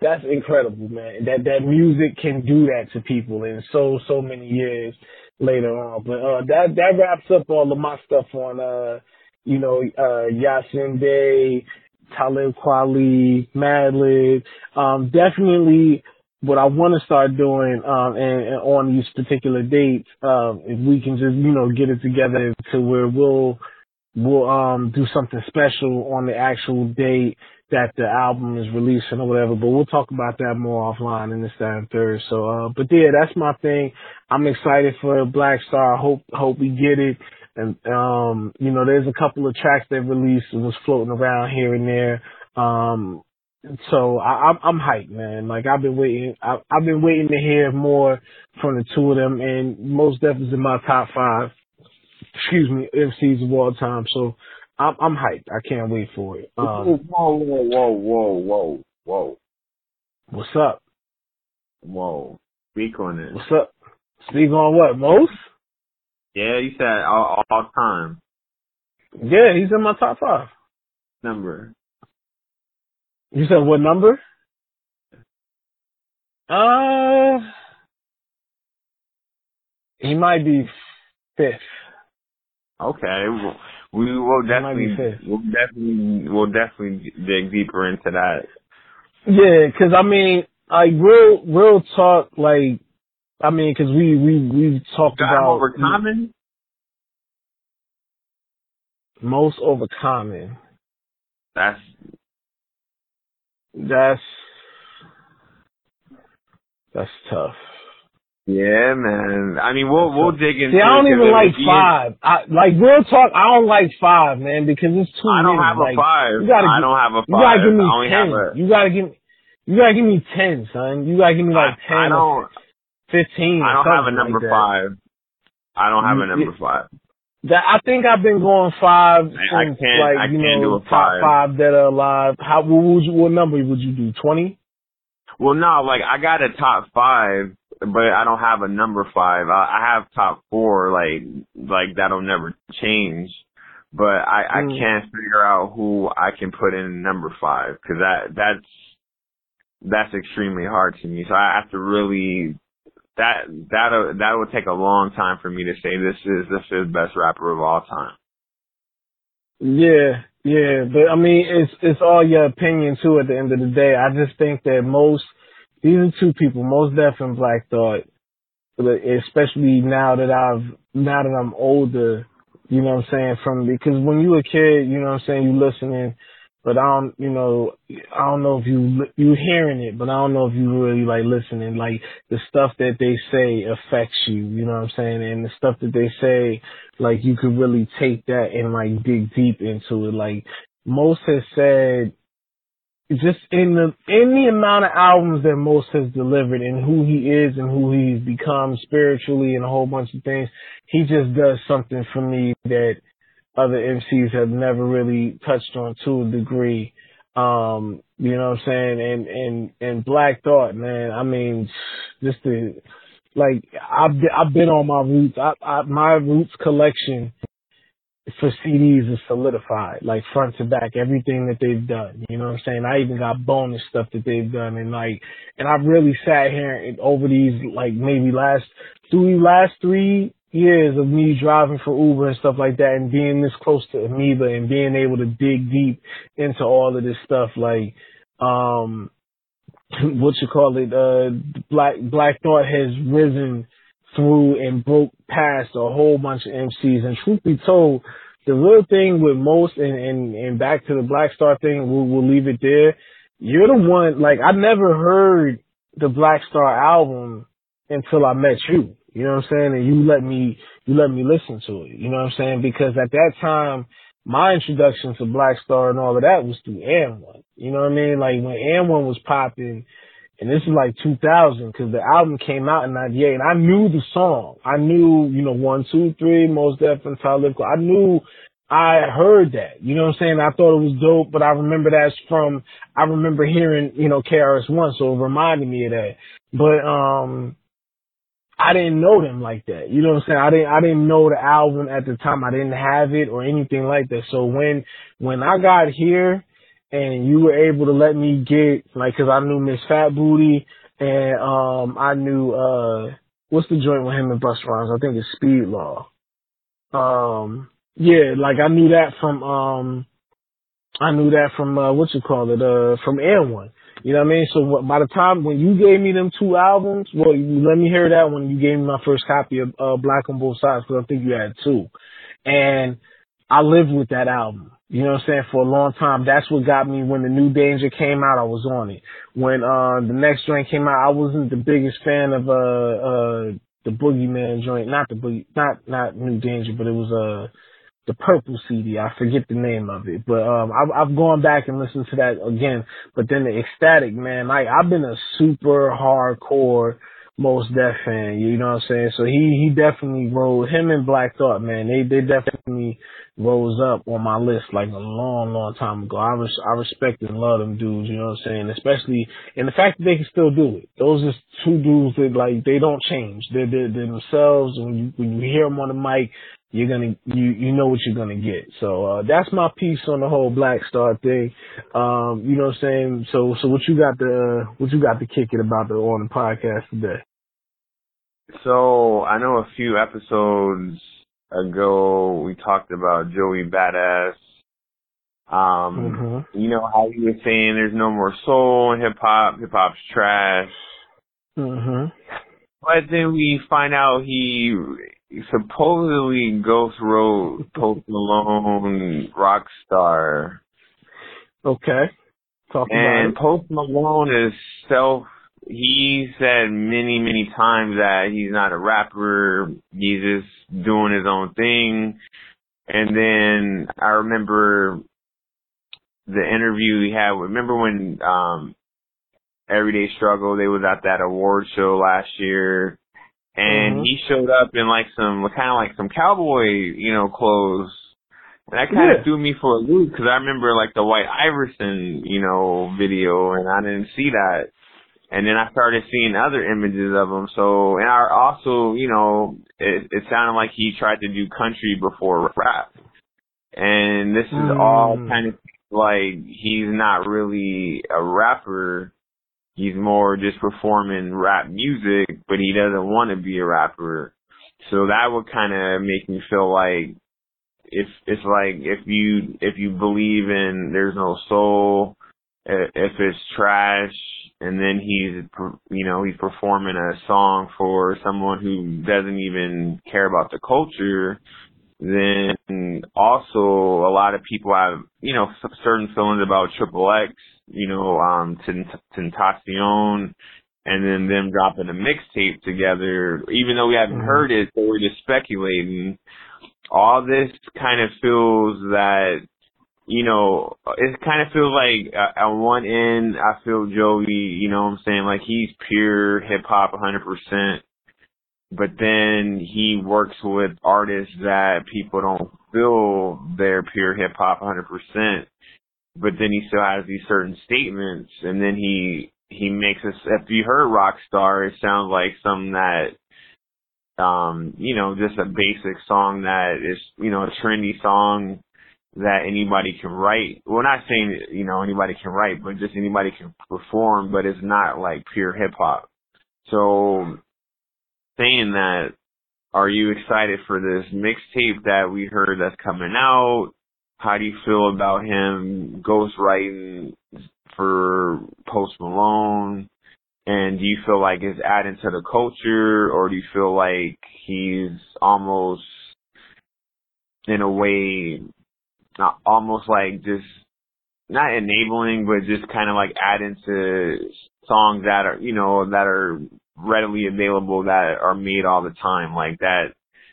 that's incredible, man. That music can do that to people, in so many years later on. But that wraps up all of my stuff on Yasiin Bey, Talib Kweli, Madlib. Definitely what I want to start doing, and on these particular dates, if we can just, get it together to where we'll do something special on the actual date that the album is releasing or whatever, but we'll talk about that more offline in this, that, and third. So, but yeah, that's my thing. I'm excited for Black Star. Hope we get it. And, there's a couple of tracks they released and was floating around here and there. So I'm hyped, man. Like I've been waiting to hear more from the two of them, and Mos Def is in my top 5, MCs of all time. So I'm hyped. I can't wait for it. Whoa. What's up? Whoa. Speak on it. What's up? Speak on what, Mos? Yeah, you said all time. Yeah, he's in my top 5. Number. You said what number? He might be 5th. Okay, we'll definitely dig deeper into that. Yeah, because I mean, like real talk, like. I mean, because we've talked about over common, most over common. That's tough. Yeah, man. I mean, we'll dig into. See, I don't even like 5. Real talk, I don't like 5, man, because it's too. I don't have a 5. I don't have a 5. You gotta give me 10. You gotta give me 10, son. You gotta give me like 10. I don't. 15. I don't have a number 5. I don't have a number 5. That I think I've been going 5. I can't do a 5. Top 5 that are alive. What number would you do? 20? Well, no. Like I got a top 5, but I don't have a number 5. I have top 4. Like that'll never change. But I can't figure out who I can put in number 5 because that's extremely hard to me. So I have to really. That would take a long time for me to say this is the best rapper of all time. Yeah, but I mean it's all your opinion too. At the end of the day, I just think that these are two people, Mos Def and Black Thought, especially now that I'm older. You know what I'm saying? Because when you were a kid, you know what I'm saying, you listening. But I don't know if you hearing it, but I don't know if you really like listening. Like the stuff that they say affects you, you know what I'm saying? And the stuff that they say, like you could really take that and like dig deep into it. Like Mos has said, just in the amount of albums that Mos has delivered and who he is and who he's become spiritually and a whole bunch of things, he just does something for me that other MCs have never really touched on to a degree. You know what I'm saying? And Black Thought, man, I mean, I've been on my Roots. My Roots collection for CDs is solidified, like front to back, everything that they've done. You know what I'm saying? I even got bonus stuff that they've done. And I've really sat here and over these, like maybe last three years of me driving for Uber and stuff like that and being this close to Amoeba and being able to dig deep into all of this stuff, like Black Thought has risen through and broke past a whole bunch of MCs. And truth be told, the real thing with Mos and back to the Black Star thing, we'll leave it there. You're the one, like I never heard the Black Star album until I met you. You know what I'm saying? And you let me listen to it. You know what I'm saying? Because at that time, my introduction to Black Star and all of that was through AM1. You know what I mean? Like when AM1 was popping, and this is like 2000, because the album came out in 98, and I knew the song. I knew, you know, 1, 2, 3, Mos Def and Talib Kweli. I heard that, you know what I'm saying? I thought it was dope, but I remember that's from, I remember hearing, you know, KRS-One, so it reminded me of that. But, I didn't know them like that. You know what I'm saying? I didn't know the album at the time. I didn't have it or anything like that. So when I got here and you were able to let me get, like, cause I knew Miss Fat Booty and, I knew, what's the joint with him and Busta Rhymes? I think it's Speed Law. Yeah, like I knew that from, from AM1. You know what I mean? So by the time when you gave me them two albums, well, you let me hear that when you gave me my first copy of Black on Both Sides, because I think you had two. And I lived with that album, you know what I'm saying, for a long time. That's what got me. When the New Danger came out, I was on it. When the next joint came out, I wasn't the biggest fan of the Boogeyman joint. Not New Danger, but it was the purple CD, I forget the name of it, but I've gone back and listened to that again. But then the Ecstatic, man, like I've been a super hardcore Mos Def fan, you know what I'm saying? So he definitely rose, him and Black Thought, man, they definitely rose up on my list like a long, long time ago. I respect and love them dudes, you know what I'm saying? Especially, and the fact that they can still do it. Those are two dudes that, like, they don't change. They're themselves, and when you hear them on the mic, you're gonna, you know what you're gonna get. So, that's my piece on the whole Black Star thing. You know what I'm saying? So what you got to kick it about on the podcast today? So, I know a few episodes ago we talked about Joey Badass. You know how he was saying there's no more soul in hip hop's trash. But then we find out he supposedly Ghost Road, Post Malone, Rockstar. Okay. And Post Malone is he said many, many times that he's not a rapper, he's just doing his own thing. And then I remember the interview we had, remember when Everyday Struggle, they was at that award show last year. And he showed up in like some cowboy, you know, clothes. And that kind of threw me for a loop, because I remember like the White Iverson, you know, video, and I didn't see that. And then I started seeing other images of him. So, and I also, you know, it sounded like he tried to do country before rap. And this is all kind of like he's not really a rapper. He's more just performing rap music, but he doesn't want to be a rapper. So that would kind of make me feel like if you believe in there's no soul, if it's trash, and then he's performing a song for someone who doesn't even care about the culture, then also a lot of people have, you know, certain feelings about XXX. You know, Tentacion, and then them dropping a mixtape together, even though we haven't heard it, so we're just speculating. All this kind of feels that, you know, it kind of feels like at one end, I feel Joey, you know what I'm saying, like he's pure hip-hop 100%, but then he works with artists that people don't feel they're pure hip-hop 100%. But then he still has these certain statements, and then he makes us. If you heard Rockstar, it sounds like something that, you know, just a basic song that is, you know, a trendy song that anybody can write. Well, not saying, you know, anybody can write, but just anybody can perform, but it's not like pure hip hop. So saying that, are you excited for this mixtape that we heard that's coming out? How do you feel about him ghostwriting for Post Malone? And do you feel like it's adding to the culture, or do you feel like he's almost, in a way, not almost like just, not enabling, but just kind of like adding to songs that are, you know, that are readily available, that are made all the time, like that.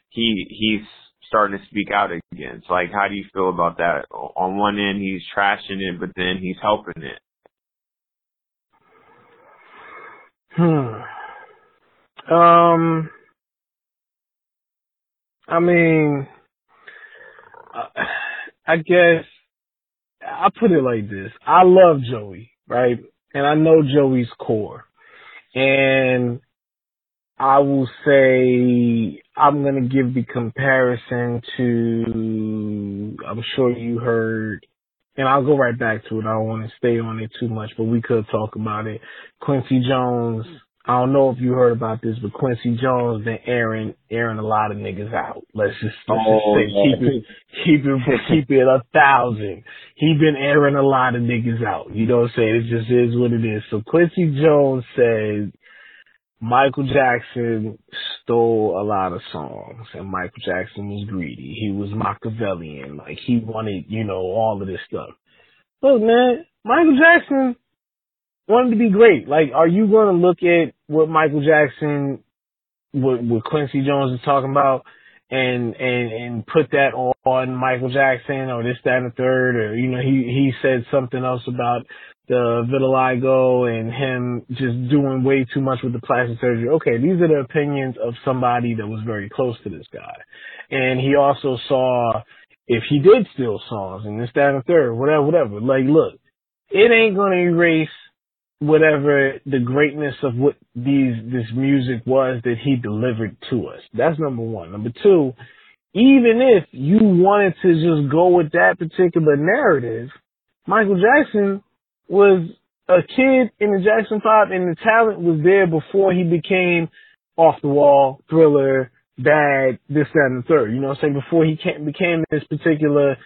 He's starting to speak out again. So, like, how do you feel about that? On one end, he's trashing it, but then he's helping it. I mean, I guess I put it like this. I love Joey, right? And I know Joey's core. And I will say I'm going to give the comparison to, I'm sure you heard, and I'll go right back to it. I don't want to stay on it too much, but we could talk about it. Quincy Jones, I don't know if you heard about this, but Quincy Jones been airing a lot of niggas out. Let's just keep it 1,000. He been airing a lot of niggas out. You know what I'm saying? It just is what it is. So Quincy Jones said Michael Jackson stole a lot of songs, and Michael Jackson was greedy. He was Machiavellian. Like, he wanted, you know, all of this stuff. Look, man, Michael Jackson wanted to be great. Like, are you going to look at what Michael Jackson, what Quincy Jones is talking about, and put that on Michael Jackson or this, that, and the third? Or, you know, he said something else about the vitiligo and him just doing way too much with the plastic surgery. Okay, these are the opinions of somebody that was very close to this guy. And he also saw if he did steal songs and this, that, and the third, whatever. Like, look, it ain't going to erase whatever the greatness of what this music was that he delivered to us. That's number one. Number two, even if you wanted to just go with that particular narrative, Michael Jackson was a kid in the Jackson 5, and the talent was there before he became off the wall, Thriller, Bad, this, that, and the third. You know what I'm saying? Before he became this particular,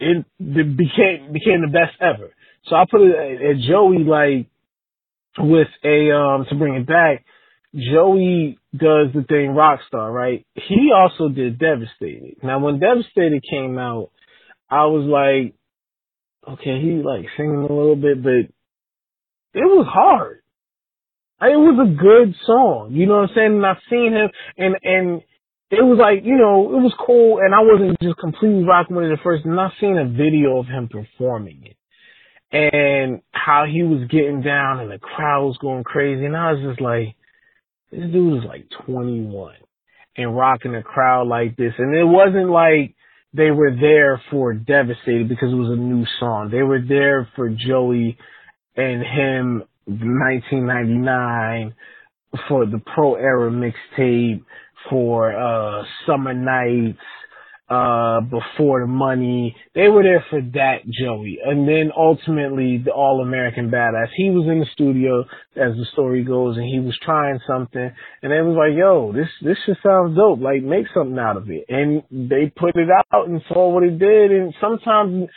it became the best ever. So I put it at Joey, like, with a, to bring it back, Joey does the thing Rockstar, right? He also did Devastated. Now, when Devastated came out, I was like, okay, he like singing a little bit, but it was hard. It was a good song, you know what I'm saying? And I've seen him, and it was like, you know, it was cool, and I wasn't just completely rocking with it at first, and I've seen a video of him performing it and how he was getting down and the crowd was going crazy, and I was just like, this dude is like 21 and rocking a crowd like this. And it wasn't like they were there for Devastated because it was a new song. They were there for Joey and him, 1999, for the Pro Era mixtape, for Summer Nights, Before the Money. They were there for that Joey. And then ultimately the All-American Badass. He was in the studio, as the story goes, and he was trying something, and they was like, yo, this shit sounds dope. Like, make something out of it. And they put it out and saw what it did. And sometimes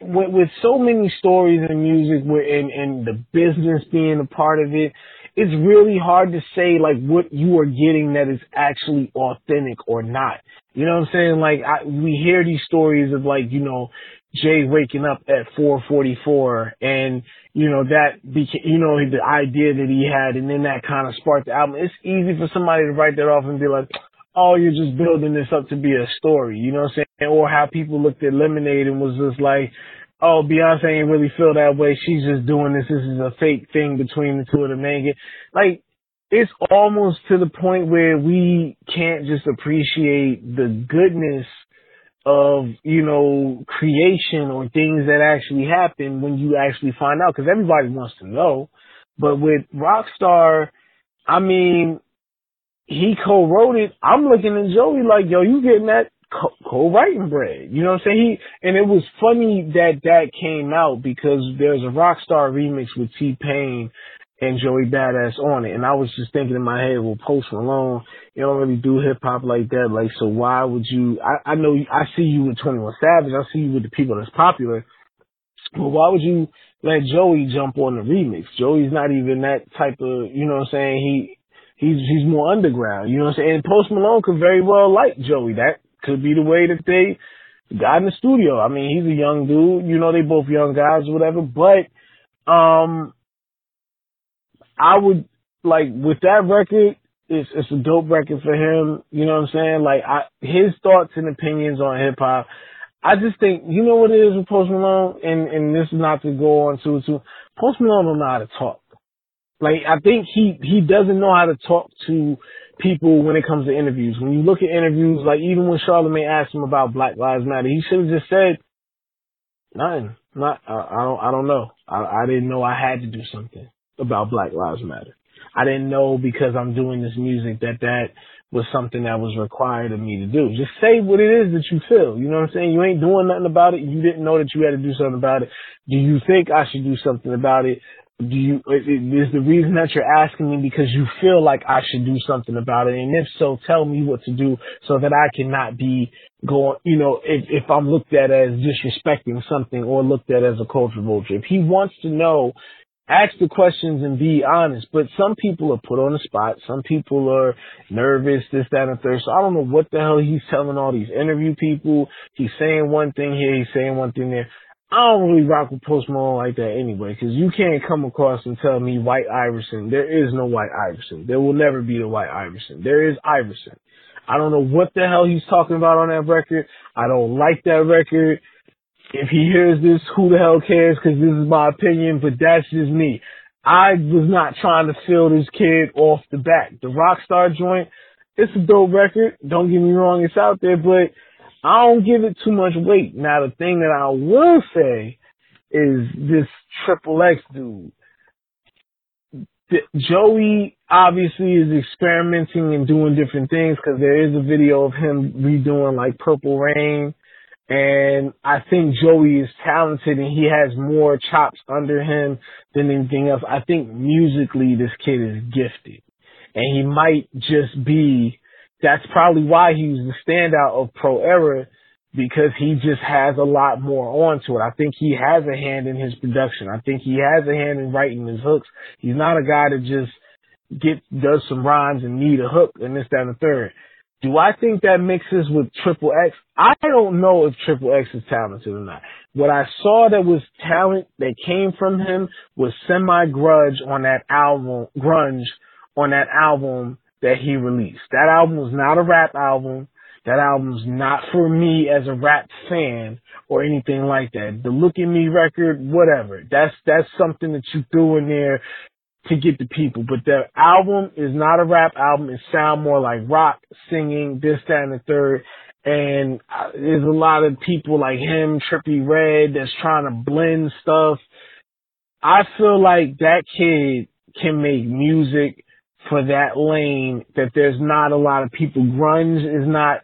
with so many stories in music and the business being a part of it, it's really hard to say, like, what you are getting that is actually authentic or not. You know what I'm saying? Like, we hear these stories of, like, you know, Jay waking up at 4:44 and, you know, that became, you know, the idea that he had, and then that kind of sparked the album. It's easy for somebody to write that off and be like, oh, you're just building this up to be a story. You know what I'm saying? Or how people looked at Lemonade and was just like, oh, Beyonce ain't really feel that way. She's just doing this. This is a fake thing between the two of them. Like, it's almost to the point where we can't just appreciate the goodness of, you know, creation or things that actually happen when you actually find out, because everybody wants to know. But with Rockstar, I mean, he co-wrote it. I'm looking at Joey like, yo, you getting that co-writing bread. You know what I'm saying? And it was funny that came out because there's a Rockstar remix with T-Pain and Joey Badass on it. And I was just thinking in my head, well, Post Malone, you don't really do hip-hop like that. Like, so why would you? I know I see you with 21 Savage. I see you with the people that's popular. But why would you let Joey jump on the remix? Joey's not even that type of, you know what I'm saying? He's more underground. You know what I'm saying? And Post Malone could very well like Joey. That could be the way that they got in the studio. I mean, he's a young dude. You know, they both young guys or whatever. But I would, like, with that record, it's a dope record for him. You know what I'm saying? Like, his thoughts and opinions on hip-hop, I just think, you know what it is with Post Malone? And this is not to go on too, Post Malone don't know how to talk. Like, I think he doesn't know how to talk to people when it comes to interviews. When you look at interviews, like, even when Charlamagne asked him about Black Lives Matter, he should have just said, nothing. I don't know. I didn't know I had to do something about Black Lives Matter. I didn't know because I'm doing this music that was something that was required of me to do. Just say what it is that you feel. You know what I'm saying? You ain't doing nothing about it. You didn't know that you had to do something about it. Do you think I should do something about it? Is the reason that you're asking me because you feel like I should do something about it? And if so, tell me what to do so that I cannot be going, you know, if I'm looked at as disrespecting something or looked at as a culture vulture. If he wants to know, ask the questions and be honest. But some people are put on the spot. Some people are nervous, this, that, and third. So I don't know what the hell he's telling all these interview people. He's saying one thing here, he's saying one thing there. I don't really rock with Post Malone like that anyway, because you can't come across and tell me White Iverson. There is no White Iverson. There will never be the White Iverson. There is Iverson. I don't know what the hell he's talking about on that record. I don't like that record. If he hears this, who the hell cares, because this is my opinion, but that's just me. I was not trying to fill this kid off the back. The Rockstar joint, it's a dope record. Don't get me wrong, it's out there, but I don't give it too much weight. Now, the thing that I will say is this XXX dude. Joey obviously is experimenting and doing different things because there is a video of him redoing, like, Purple Rain. And I think Joey is talented and he has more chops under him than anything else. I think musically this kid is gifted. And he might just be... That's probably why he was the standout of Pro Era, because he just has a lot more on to it. I think he has a hand in his production. I think he has a hand in writing his hooks. He's not a guy that just does some rhymes and need a hook and this, that, and the third. Do I think that mixes with XXX? I don't know if XXX is talented or not. What I saw that was talent that came from him was Semi-Grudge on that album, Grunge on that album that he released. That album was not a rap album. That album's not for me as a rap fan or anything like that. The Look at Me record, whatever. That's something that you threw in there to get the people. But the album is not a rap album. It sounds more like rock, singing, this, that, and the third. And there's a lot of people like him, Trippie Redd, that's trying to blend stuff. I feel like that kid can make music for that lane that there's not a lot of people. Grunge is not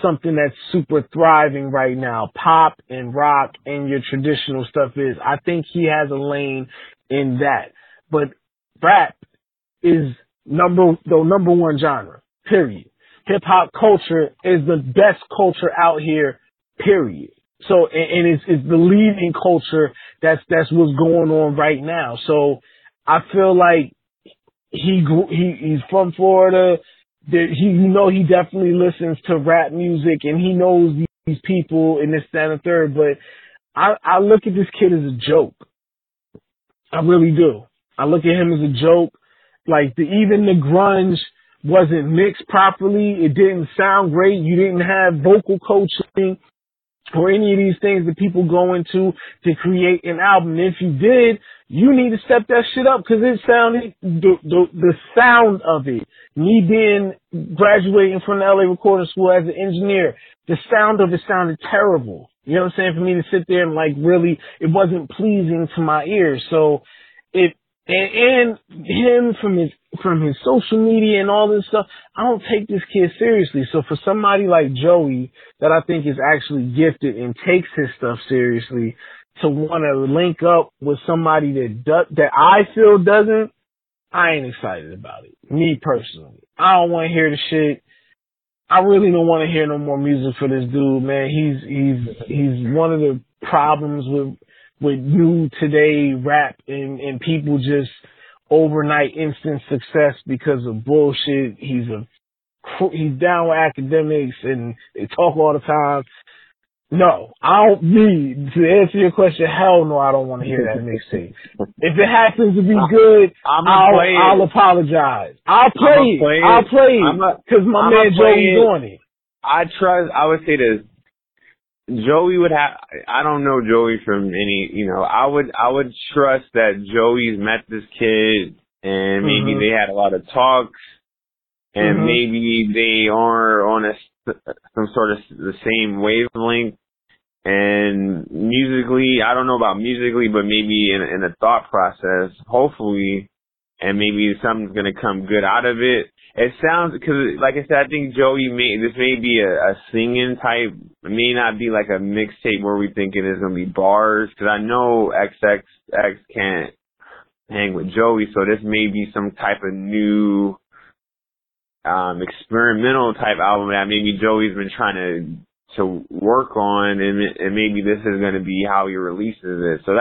something that's super thriving right now. Pop and rock and your traditional stuff is. I think he has a lane in that. But rap is the number one genre, period. Hip-hop culture is the best culture out here, period. So, and it's the leading culture that's what's going on right now. So I feel like he's from Florida. He definitely listens to rap music and he knows these people and this, that, and third. But I look at this kid as a joke. I really do. I look at him as a joke. Like, even the grunge wasn't mixed properly. It didn't sound great. You didn't have vocal coaching or any of these things that people go into to create an album. If you did, you need to step that shit up, because it sounded, the sound of it, me being graduating from the LA Recording School as an engineer, the sound of it sounded terrible. You know what I'm saying? For me to sit there and, like, really, it wasn't pleasing to my ears. So and him from his social media and all this stuff, I don't take this kid seriously. So for somebody like Joey that I think is actually gifted and takes his stuff seriously, to want to link up with somebody that I feel doesn't, I ain't excited about it. Me personally, I don't want to hear the shit. I really don't want to hear no more music for this dude, man. He's one of the problems with new today rap and people just overnight instant success because of bullshit. He's down with academics and they talk all the time. No, I don't need to answer your question. Hell no, I don't want to hear that mixtape. If it happens to be good, I'll apologize. I'll play it because my man Joey's doing it. I would say this. Joey would have. I don't know Joey from any. You know, I would trust that Joey's met this kid and maybe they had a lot of talks and maybe they are on some sort of the same wavelength. And musically, I don't know about musically, but maybe in a thought process, hopefully, and maybe something's going to come good out of it. It sounds, because like I said, I think Joey may be a singing type. It may not be like a mixtape where we think it is going to be bars, because I know XXX can't hang with Joey, so this may be some type of new experimental type album that maybe Joey's been trying to work on, and maybe this is going to be how he releases it. So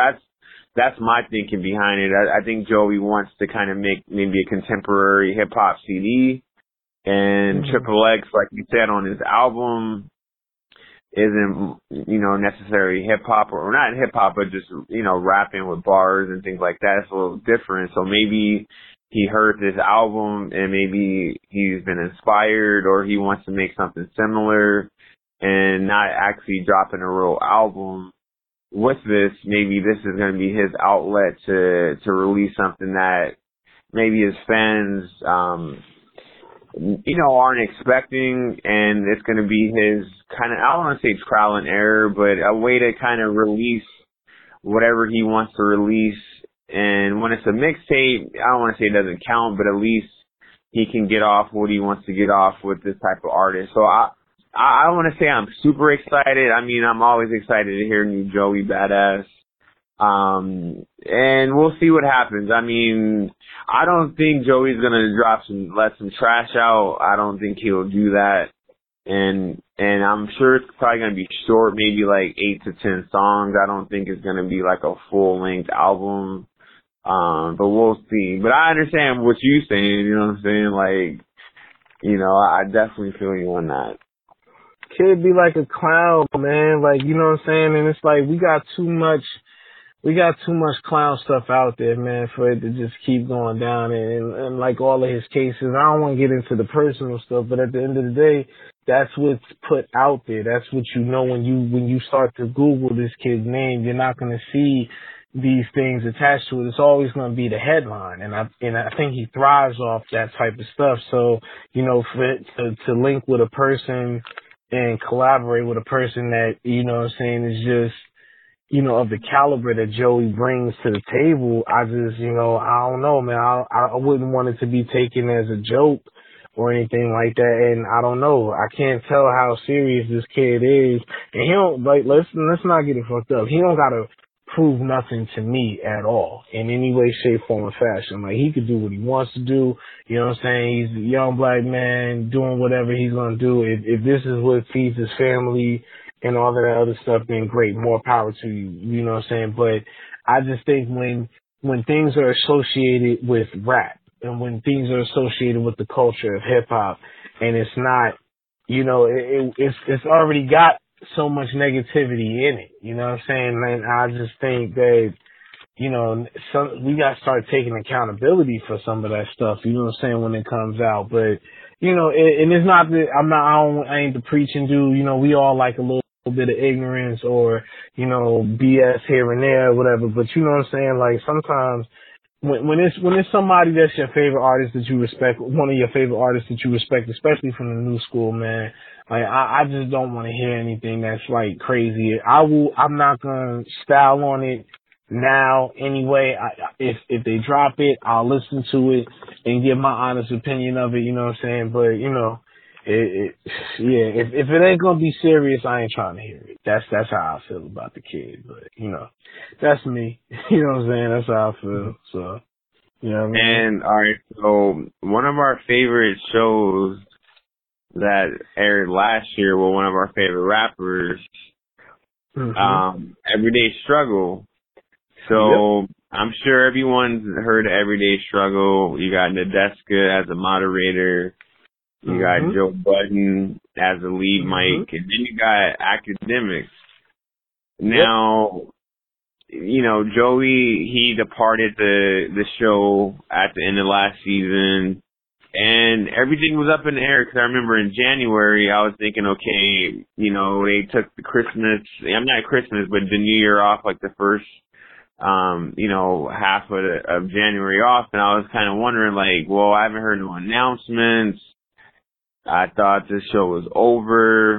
that's my thinking behind it. I think Joey wants to kind of make maybe a contemporary hip hop CD, and XXX, like you said, on his album isn't, you know, necessarily hip hop or not hip hop, but just, you know, rapping with bars and things like that. It's a little different. So maybe he heard this album and maybe he's been inspired, or he wants to make something similar and not actually dropping a real album with this. Maybe this is going to be his outlet to release something that maybe his fans, you know, aren't expecting, and it's going to be his kind of, I don't want to say trial and error, but a way to kind of release whatever he wants to release. And when it's a mixtape, I don't want to say it doesn't count, but at least he can get off what he wants to get off with this type of artist. So I don't want to say I'm super excited. I mean, I'm always excited to hear new Joey Badass. And we'll see what happens. I mean, I don't think Joey's going to let some trash out. I don't think he'll do that. And I'm sure it's probably going to be short, maybe like 8 to 10 songs. I don't think it's going to be like a full-length album. But we'll see. But I understand what you're saying, you know what I'm saying? Like, you know, I definitely feel you on that. Kid be like a clown, man. Like, you know what I'm saying? And it's like, we got too much clown stuff out there, man, for it to just keep going down. And like all of his cases, I don't want to get into the personal stuff, but at the end of the day, that's what's put out there. That's what you know when you start to Google this kid's name, you're not going to see these things attached to it. It's always going to be the headline, and I think he thrives off that type of stuff. So, you know, for it to link with a person and collaborate with a person that, you know what I'm saying, is just, you know, of the caliber that Joey brings to the table, I just, you know, I don't know, man. I wouldn't want it to be taken as a joke or anything like that, and I don't know. I can't tell how serious this kid is, and he don't, like, let's not get it fucked up. He don't got to prove nothing to me at all in any way, shape, form, or fashion. Like, he could do what he wants to do. You know what I'm saying? He's a young black man doing whatever he's going to do. If this is what feeds his family and all that other stuff, then great, more power to you. You know what I'm saying? But I just think when things are associated with rap and when things are associated with the culture of hip-hop, and it's not, you know, it's already got so much negativity in it, you know what I'm saying? And I just think that, you know, we got to start taking accountability for some of that stuff, you know what I'm saying, when it comes out. But, you know, and it's not that I ain't the preaching dude, you know, we all like a little bit of ignorance or, you know, BS here and there, or whatever, but you know what I'm saying? Like, sometimes when it's somebody that's your favorite artist that you respect, one of your favorite artists that you respect, especially from the new school, man, like, I just don't want to hear anything that's, like, crazy. I'm not going to style on it now anyway. If they drop it, I'll listen to it and give my honest opinion of it, you know what I'm saying? But, you know, yeah, if it ain't going to be serious, I ain't trying to hear it. That's how I feel about the kid. But, you know, that's me. You know what I'm saying? That's how I feel. So, you know what I mean? And, all right, so one of our favorite shows that aired last year with one of our favorite rappers, Everyday Struggle. So yep. I'm sure everyone's heard of Everyday Struggle. You got Nadeska as a moderator. You got Joe Budden as the lead mic, and then you got Academics. Now, you know, Joey, he departed the show at the end of last season, and everything was up in the air, because I remember in January, I was thinking, okay, you know, they took the but the New Year off, like the first, you know, half of January off, and I was kind of wondering, like, well, I haven't heard no announcements. I thought this show was over,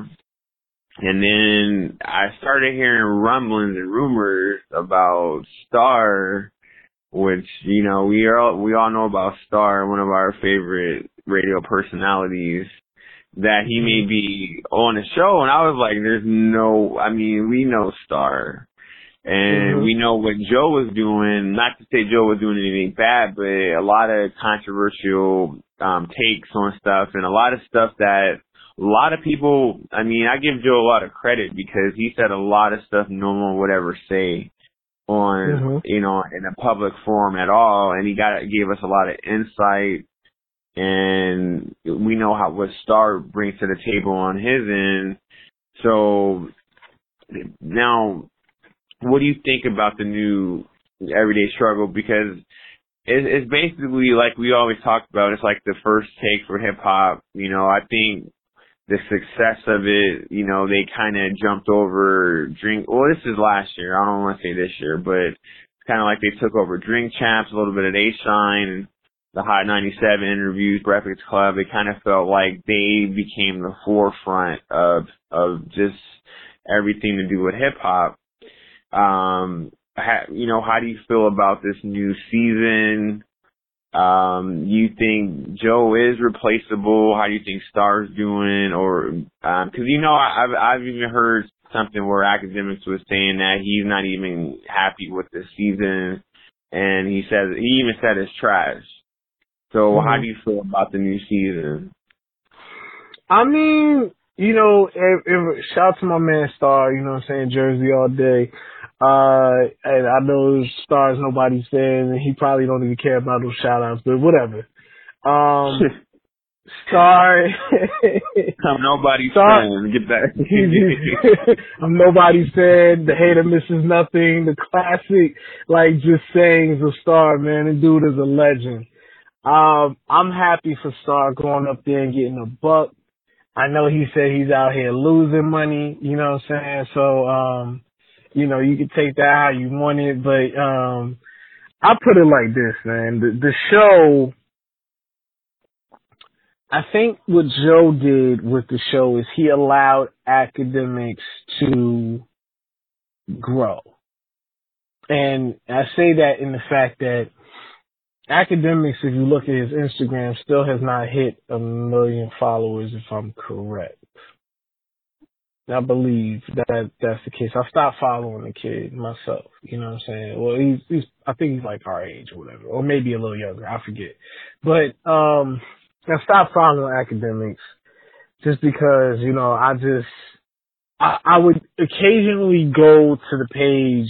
and then I started hearing rumblings and rumors about Star, which, you know, we all know about Star, one of our favorite radio personalities, that he may be on the show. And I was like, there's no, I mean, we know Star. And we know what Joe was doing, not to say Joe was doing anything bad, but a lot of controversial takes on stuff, and a lot of stuff that a lot of people, I mean, I give Joe a lot of credit, because he said a lot of stuff no one would ever say on, you know, in a public forum at all, and he gave us a lot of insight, and we know what Star brings to the table on his end. So now, what do you think about the new Everyday Struggle? Because it's basically like we always talk about, it's like the first take for hip-hop. You know, I think the success of it, you know, they kind of jumped over Drink. Well, this is last year. I don't want to say this year, but it's kind of like they took over Drink Champs, a little bit of They Shine, the Hot 97 interviews, Breakfast Club. It kind of felt like they became the forefront of just everything to do with hip-hop. You know, how do you feel about this new season? You think Joe is replaceable? How do you think Star's doing? Or, cause you know, I've even heard something where Academics was saying that he's not even happy with the season. And he even said it's trash. So how do you feel about the new season? I mean, you know, shout out to my man Star, you know what I'm saying, Jersey all day. And I know Star's nobody's fan, and he probably don't even care about those shout outs, but whatever. Star. I'm nobody's fan. Get back. I'm nobody's fan. The hater misses nothing. The classic, like, just sayings of Star, man. The dude is a legend. I'm happy for Star going up there and getting a buck. I know he said he's out here losing money, you know what I'm saying? So, you know, you can take that how you want it, but I put it like this, man. The show, I think what Joe did with the show is he allowed Academics to grow. And I say that in the fact that Academics, if you look at his Instagram, still has not hit 1 million followers, if I'm correct. I believe that's the case. I stopped following the kid myself, you know what I'm saying? Well, I think he's like our age or whatever, or maybe a little younger, I forget. But I stopped following Academics just because, you know, I would occasionally go to the page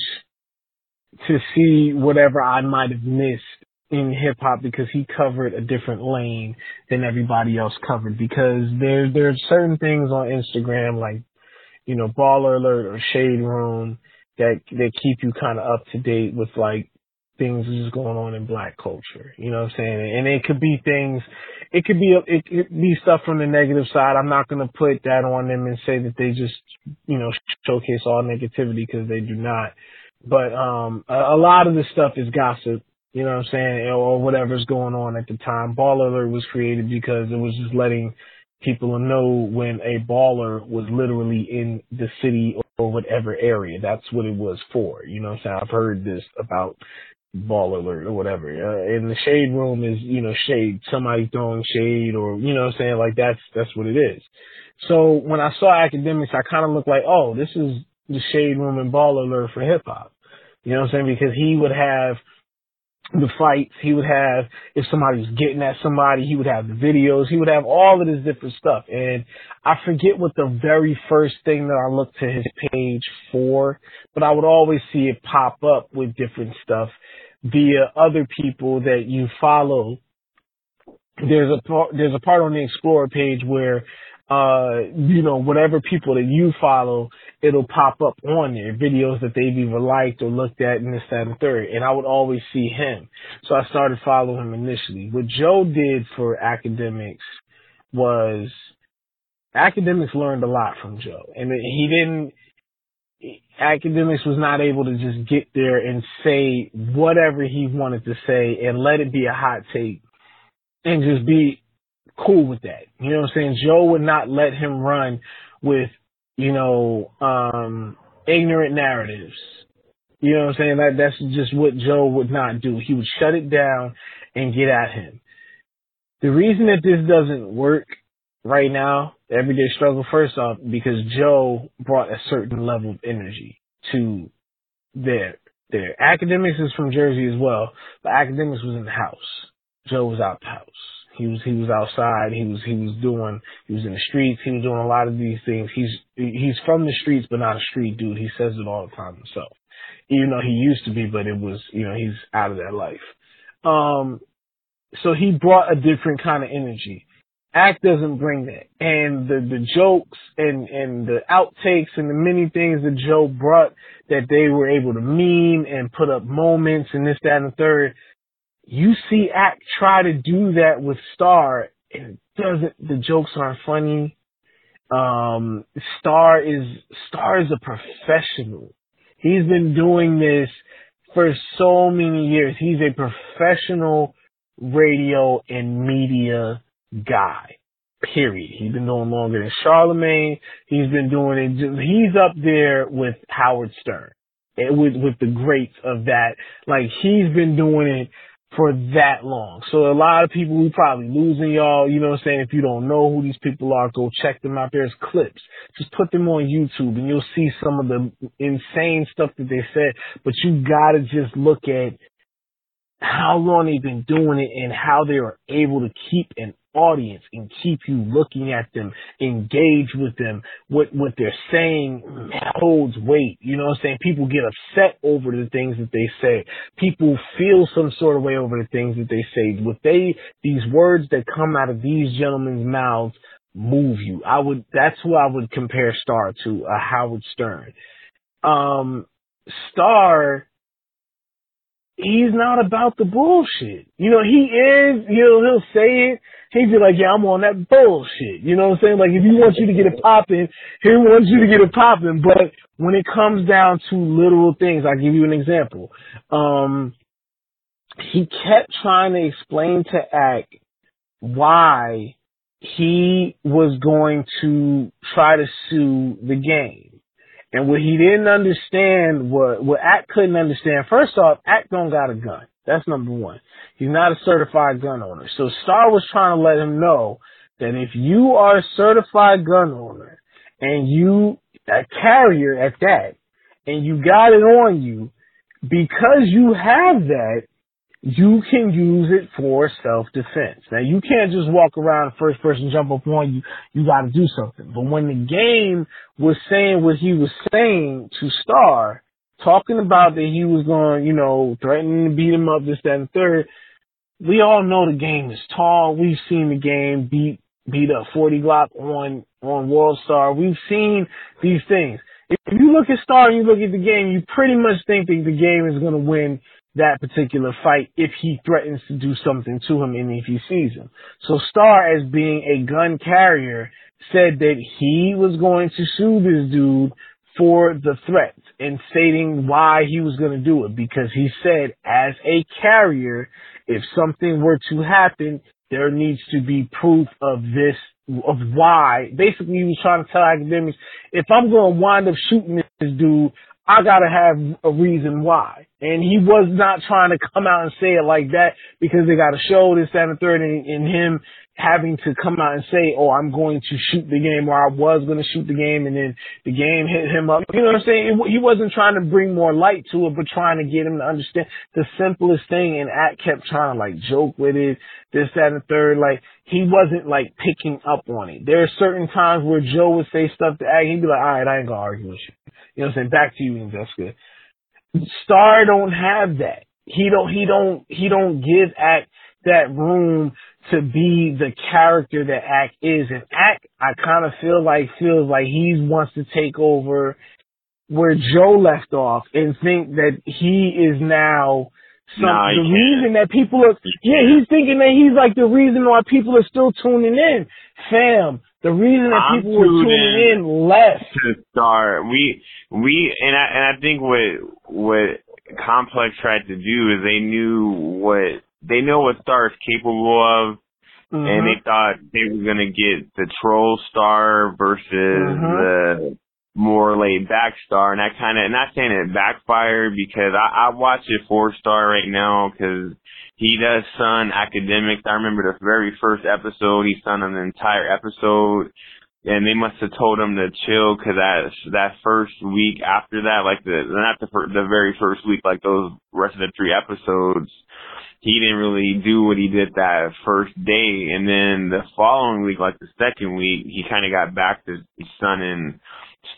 to see whatever I might have missed in hip hop, because he covered a different lane than everybody else covered, because there are certain things on Instagram, like, you know, Baller Alert or Shade Room, that keep you kind of up to date with, like, things that's going on in black culture. You know what I'm saying? And it could be things, it could be stuff from the negative side. I'm not going to put that on them and say that they just, you know, showcase all negativity, because they do not. But a lot of this stuff is gossip. You know what I'm saying, or whatever's going on at the time. Baller Alert was created because it was just letting people know when a baller was literally in the city or whatever area. That's what it was for. You know what I'm saying? I've heard this about Baller Alert or whatever. And the Shade Room is, you know, shade. Somebody throwing shade, or, you know what I'm saying? Like, that's what it is. So when I saw Academics, I kind of looked like, oh, this is the Shade Room and Baller Alert for hip-hop. You know what I'm saying? Because he would have the fights, he would have, if somebody was getting at somebody, he would have the videos, he would have all of this different stuff. And I forget what the very first thing that I looked to his page for, but I would always see it pop up with different stuff via other people that you follow there's a part on the Explorer page where, you know, whatever people that you follow, it'll pop up on there, videos that they've either liked or looked at and this, that, and third. And I would always see him. So I started following him initially. What Joe did for Academics was Academics learned a lot from Joe. And Academics was not able to just get there and say whatever he wanted to say and let it be a hot take and just be cool with that. You know what I'm saying? Joe would not let him run with, you know, ignorant narratives. You know what I'm saying? That's just what Joe would not do. He would shut it down and get at him. The reason that this doesn't work right now, Everyday Struggle, first off, because Joe brought a certain level of energy to their. Academics is from Jersey as well, but Academics was in the house. Joe was out the house. He was outside. He was in the streets. He was doing a lot of these things. He's from the streets, but not a street dude. He says it all the time himself, even though he used to be, but it was, you know, he's out of that life. So he brought a different kind of energy. Act doesn't bring that. And the jokes and the outtakes and the many things that Joe brought that they were able to meme and put up moments and this, that, and the third. You see Act try to do that with Star, and it doesn't. The jokes aren't funny. Star is a professional. He's been doing this for so many years. He's a professional radio and media guy. Period. He's been doing longer than Charlemagne. He's been doing it. He's up there with Howard Stern, with the greats of that. Like, he's been doing it for that long. So a lot of people, we probably losing y'all, you know what I'm saying? If you don't know who these people are, go check them out. There's clips. Just put them on YouTube and you'll see some of the insane stuff that they said. But you gotta just look at how long they've been doing it and how they are able to keep an audience and keep you looking at them, engage with them. What they're saying holds weight. You know what I'm saying? People get upset over the things that they say. People feel some sort of way over the things that they say. These words that come out of these gentlemen's mouths move you. That's who I would compare Star to, Howard Stern. Star, he's not about the bullshit. You know, he is, you know, he'll say it. He'd be like, yeah, I'm on that bullshit. You know what I'm saying? Like, if he wants you to get it popping, he wants you to get it popping. But when it comes down to literal things, I'll give you an example. He kept trying to explain to Act why he was going to try to sue the game. And what he didn't understand, what Act couldn't understand, first off, Act don't got a gun. That's number one. He's not a certified gun owner. So Star was trying to let him know that if you are a certified gun owner and you a carrier at that, and you got it on you, because you have that, you can use it for self-defense. Now, you can't just walk around, the first person jump up on you, you got to do something. But when the game was saying what he was saying to Star, talking about that he was going, you know, threatening to beat him up, this, that, and third, we all know the game is tall. We've seen the game beat up 40 Glock on World Star. We've seen these things. If you look at Star and you look at the game, you pretty much think that the game is going to win that particular fight if he threatens to do something to him and if he sees him. So Star, as being a gun carrier, said that he was going to sue this dude for the threats and stating why he was going to do it, because he said, as a carrier, if something were to happen, there needs to be proof of this, of why. Basically, he was trying to tell Academics, if I'm going to wind up shooting this dude, I gotta have a reason why. And he was not trying to come out and say it like that, because they gotta show this, that, and third, and him having to come out and say, oh, I'm going to shoot the game, or I was gonna shoot the game, and then the game hit him up. You know what I'm saying? He wasn't trying to bring more light to it, but trying to get him to understand the simplest thing, and Act kept trying to, like, joke with it, this, that, and third. Like, he wasn't, like, picking up on it. There are certain times where Joe would say stuff to Act, he'd be like, alright, I ain't gonna argue with you. You know what I'm saying? Back to you, and that's good. Star don't have that. He don't give Act that room to be the character that Ack is. And Ack, I kind of feels like he wants to take over where Joe left off and think that he is now the reason that people are... Yeah, he's thinking that he's like the reason why people are still tuning in. Fam, the reason that people were tuning in left. To start. I think what Complex tried to do is they know what Star is capable of, mm-hmm. and they thought they were going to get the troll Star versus the more laid back Star, and that kind of, not saying it backfired, because I watch it for Star right now because he does sun Academics. I remember the very first episode, he sunned an entire episode, and they must have told him to chill because that first week after that, like the very first week, like those rest of the three episodes, he didn't really do what he did that first day. And then the following week, like the second week, he kind of got back to sunning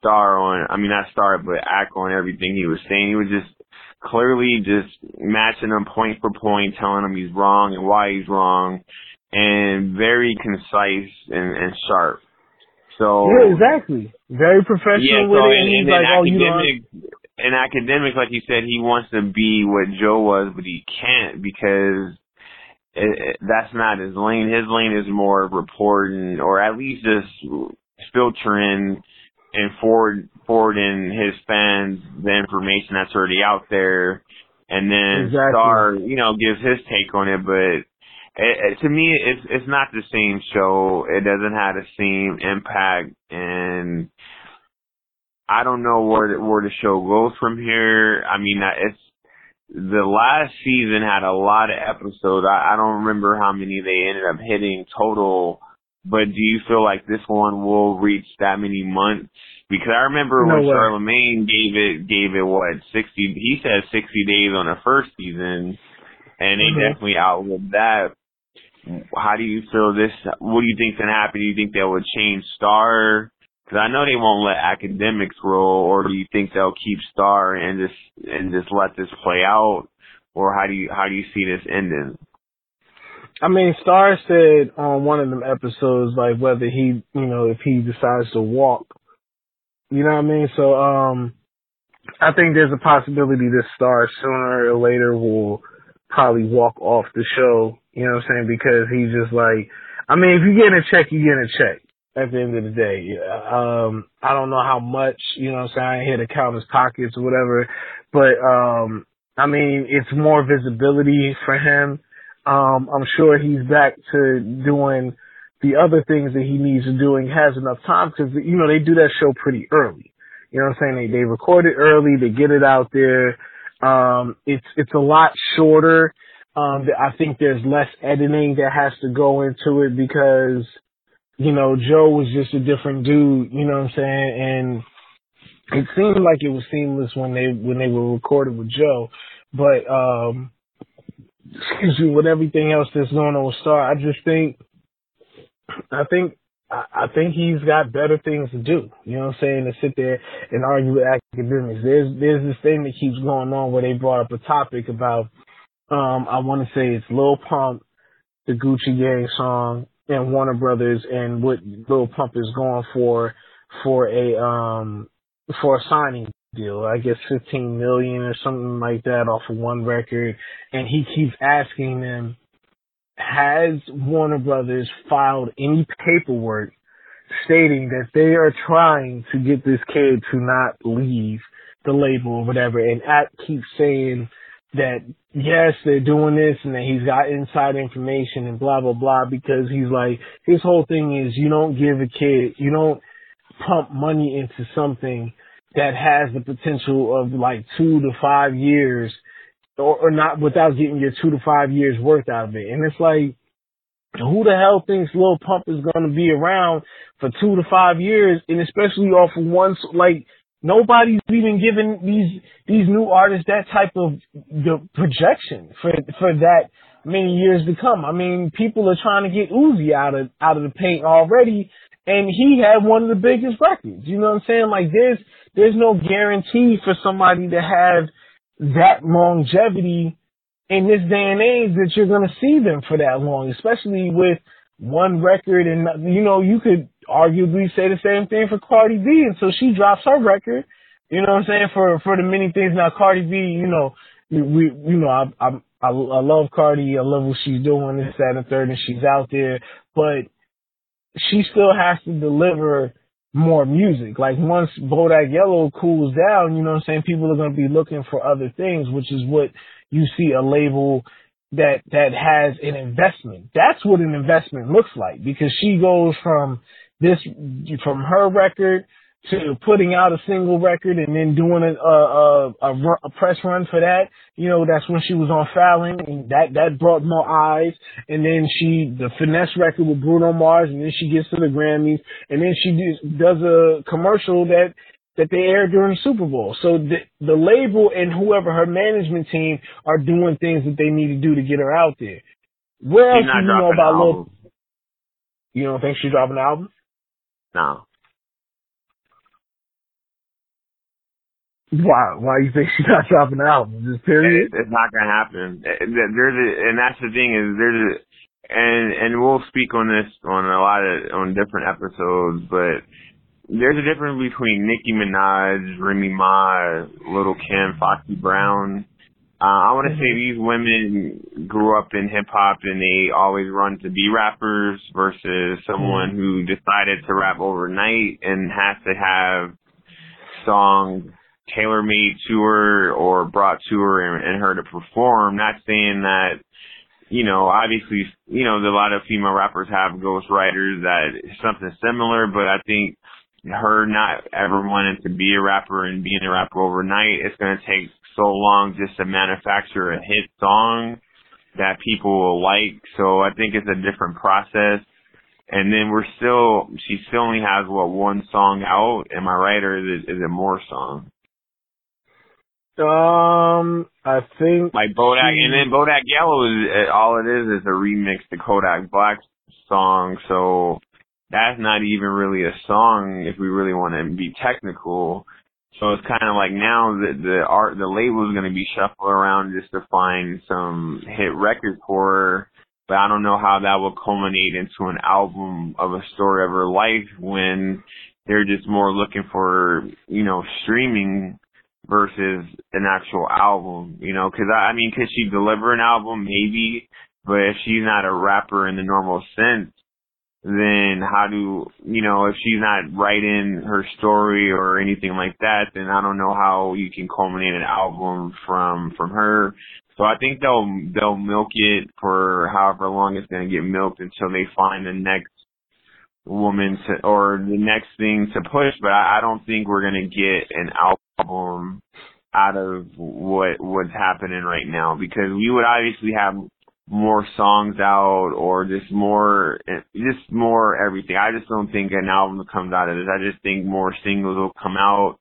Ack on everything he was saying. He was just clearly just matching him point for point, telling him he's wrong and why he's wrong, and very concise and sharp. So yeah, exactly. Very professional with it. And then like, Academics, like you said, he wants to be what Joe was, but he can't because that's not his lane. His lane is more reporting, or at least just filtering and forwarding his fans the information that's already out there. And then Star, gives his take on it, but to me, it's not the same show. It doesn't have the same impact, and I don't know where the show goes from here. I mean, it's the last season had a lot of episodes. I don't remember how many they ended up hitting total, but do you feel like this one will reach that many months? Because I remember when Charlamagne gave it what, 60? He said 60 days on the first season, and they definitely outlived that. How do you feel this? What do you think's gonna happen? Do you think they will change Star? Because I know they won't let Academics roll, or do you think they'll keep Star and just let this play out? Or how do you see this ending? I mean, Star said on one of them episodes, like whether he, if he decides to walk, you know what I mean? So I think there's a possibility that Star sooner or later will probably walk off the show, you know what I'm saying? Because he's just like, I mean, if you're getting a check, you're getting a check at the end of the day. I don't know how much, you know what I'm saying? I ain't here to count his pockets or whatever, but I mean, it's more visibility for him. I'm sure he's back to doing the other things that he needs to do and has enough time because, they do that show pretty early. You know what I'm saying? They record it early, they get it out there. It's a lot shorter. I think there's less editing that has to go into it because, Joe was just a different dude, you know what I'm saying? And it seemed like it was seamless when they were recorded with Joe. But, excuse me, with everything else that's going on with Star, I just think, I think he's got better things to do, you know what I'm saying, to sit there and argue with Academics. There's this thing that keeps going on where they brought up a topic about, I want to say it's Lil Pump, the Gucci Gang song, and Warner Brothers, and what Lil Pump is going for a signing deal. I guess $15 million or something like that off of one record, and he keeps asking them, has Warner Brothers filed any paperwork stating that they are trying to get this kid to not leave the label or whatever? And Ack keeps saying that, yes, they're doing this and that he's got inside information and blah, blah, blah, because he's like, his whole thing is you don't pump money into something that has the potential of like 2 to 5 years or not without getting your 2 to 5 years worth out of it. And it's like, who the hell thinks Lil Pump is going to be around for 2 to 5 years? And especially off of one, like, nobody's even giving these new artists that type of the projection for that many years to come. I mean, people are trying to get Uzi out of the paint already. And he had one of the biggest records. You know what I'm saying? Like there's no guarantee for somebody to have that longevity in this day and age that you're going to see them for that long, especially with one record. And, you know, you could arguably say the same thing for Cardi B until she drops her record, you know what I'm saying, for the many things. Now, Cardi B, you know, I love Cardi. I love what she's doing, this, that, and third, and she's out there. But she still has to deliver more music. Like, once Bodak Yellow cools down, you know what I'm saying, people are going to be looking for other things, which is what you see a label that has an investment. That's what an investment looks like, because she goes from her record to putting out a single record and then doing a press run for that. You know, that's when she was on Fallon, and that brought more eyes. And then the Finesse record with Bruno Mars, and then she gets to the Grammys, and then she does a commercial that they aired during the Super Bowl. So the label and whoever her management team are doing things that they need to do to get her out there. Where else do you know about Lil? You don't think she's dropping an album? No. Why do you think she's not dropping an album? Just period? It's not going to happen. And that's the thing is and we'll speak on this on different episodes, but there's a difference between Nicki Minaj, Remy Ma, Lil' Kim, Foxy Brown. I want to say these women grew up in hip hop and they always run to be rappers versus someone who decided to rap overnight and has to have songs tailor-made to her or brought to her and her to perform. Not saying that, you know, obviously, you know, a lot of female rappers have ghostwriters that something similar, but I think her not ever wanting to be a rapper and being a rapper overnight, it's going to take so long just to manufacture a hit song that people will like. So I think it's a different process. And then she still only has, one song out? Am I right? Or is it more song? I think like Bodak, and then Bodak Yellow is all it is a remix to Kodak Black's song, so that's not even really a song if we really want to be technical. So it's kind of like now the label is going to be shuffled around just to find some hit record for her, but I don't know how that will culminate into an album of a story of her life when they're just more looking for, you know, streaming versus an actual album, you know, because I mean, could she deliver an album? Maybe, but if she's not a rapper in the normal sense, then how do you know if she's not writing her story or anything like that? Then I don't know how you can culminate an album from her. So I think they'll milk it for however long it's going to get milked until they find the next woman to, or the next thing to push. But I don't think we're going to get an album out of what's happening right now, because we would obviously have more songs out or just more everything. I just don't think an album comes out of this. I just think more singles will come out,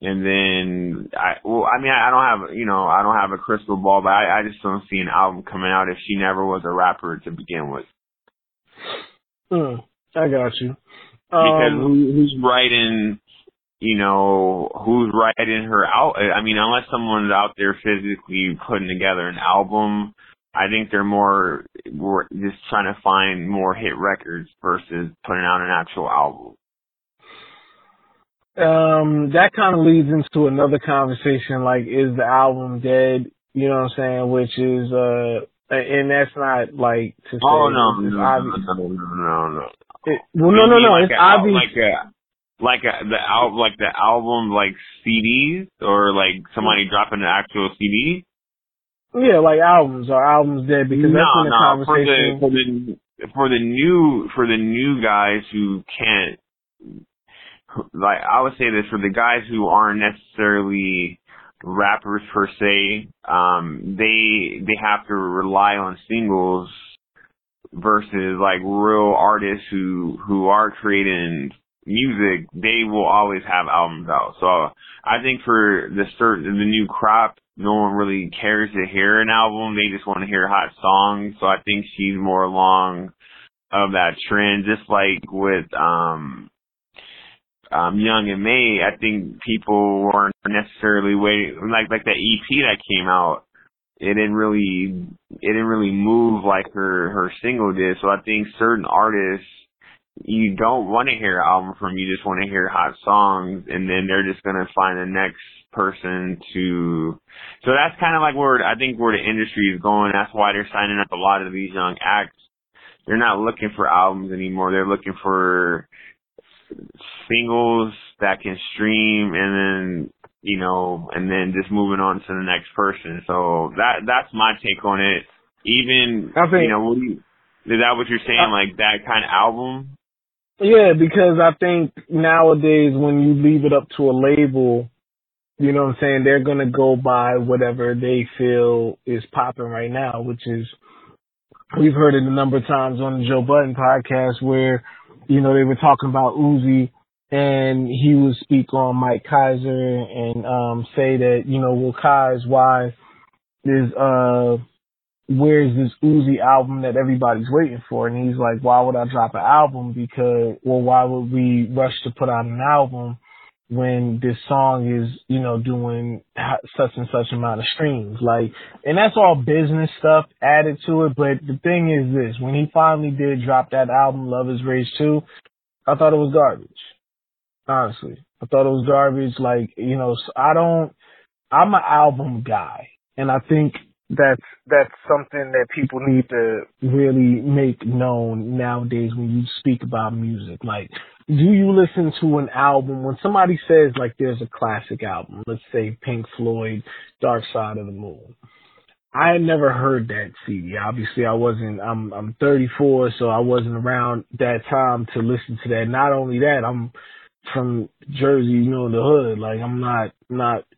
and then I don't have a crystal ball, but I just don't see an album coming out if she never was a rapper to begin with. I got you. Because who's writing her out? I mean, unless someone's out there physically putting together an album, I think they're more just trying to find more hit records versus putting out an actual album. That kind of leads into another conversation, like, is the album dead? You know what I'm saying? Which is, and that's not like to say. Oh, no. It's obvious. Like the album, like CDs, or like somebody dropping an actual CD. Yeah, like albums. Are albums dead? Because that's in the conversation. For the new guys who can't, like, I would say this, for the guys who aren't necessarily rappers per se, they have to rely on singles versus like real artists who are creating music. They will always have albums out. So I think for the new crop, no one really cares to hear an album. They just want to hear hot songs. So I think she's more along of that trend, just like with Young and May. I think people weren't necessarily waiting, like that EP that came out. it didn't really move like her single did. So I think certain artists, you don't want to hear an album from, you just want to hear hot songs, and then they're just going to find the next person to. So that's kind of like where the industry is going. That's why they're signing up a lot of these young acts. They're not looking for albums anymore. They're looking for singles that can stream, and then, you know, and then just moving on to the next person. So that's my take on it. Even, you know, is that what you're saying? Like that kind of album? Yeah, because I think nowadays when you leave it up to a label, you know what I'm saying, they're going to go by whatever they feel is popping right now, which is, we've heard it a number of times on the Joe Budden podcast where, you know, they were talking about Uzi, and he would speak on Mike Kaiser and say that, you know, well, Kai's, why is, where's this Uzi album that everybody's waiting for? And he's like, why would I drop an album? Because, well, why would we rush to put out an album when this song is, you know, doing such and such amount of streams? Like, and that's all business stuff added to it. But the thing is this, when he finally did drop that album, Love Is Rage 2, I thought it was garbage. Honestly, I thought it was garbage. Like, you know, I'm an album guy, and I think that's something that people need to really make known nowadays when you speak about music. Like, do you listen to an album? When somebody says, like, there's a classic album, let's say Pink Floyd, Dark Side of the Moon. I had never heard that CD. Obviously, I'm 34, so I wasn't around that time to listen to that. Not only that, I'm from Jersey, you know, in the hood. Like, I'm not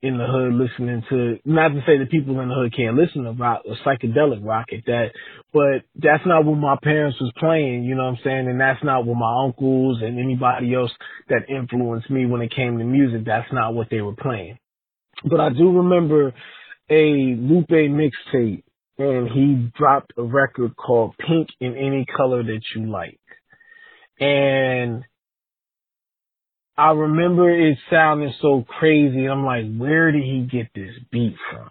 in the hood listening to, not to say that people in the hood can't listen to rock or psychedelic rock at that, but that's not what my parents was playing, you know what I'm saying? And that's not what my uncles and anybody else that influenced me when it came to music, that's not what they were playing. But I do remember a Lupe mixtape, and he dropped a record called Pink in Any Color That You Like. And I remember it sounding so crazy. I'm like, where did he get this beat from?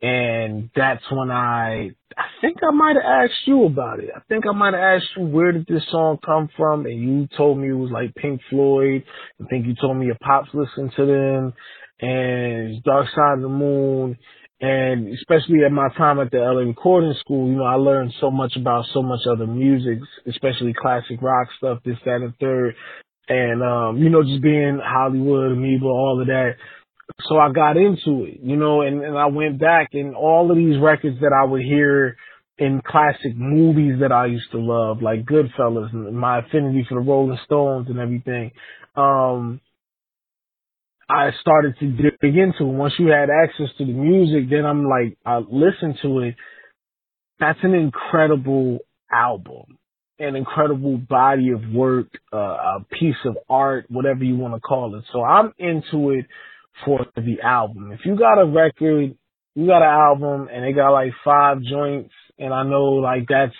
And that's when I think I might have asked you about it. I think I might have asked you, where did this song come from? And you told me it was like Pink Floyd. I think you told me your pops listened to them, and Dark Side of the Moon. And especially at my time at the LA Recording School, you know, I learned so much about so much other music, especially classic rock stuff, this, that, and third. And, you know, just being Hollywood, Amoeba, all of that. So I got into it, you know, and I went back, and all of these records that I would hear in classic movies that I used to love, like Goodfellas and my affinity for the Rolling Stones and everything, I started to dig into it. Once you had access to the music, then I'm like, I listened to it. That's an incredible album, an incredible body of work, a piece of art, whatever you want to call it. So I'm into it for the album. If you got a record, you got an album, and they got like 5 joints, and I know like that's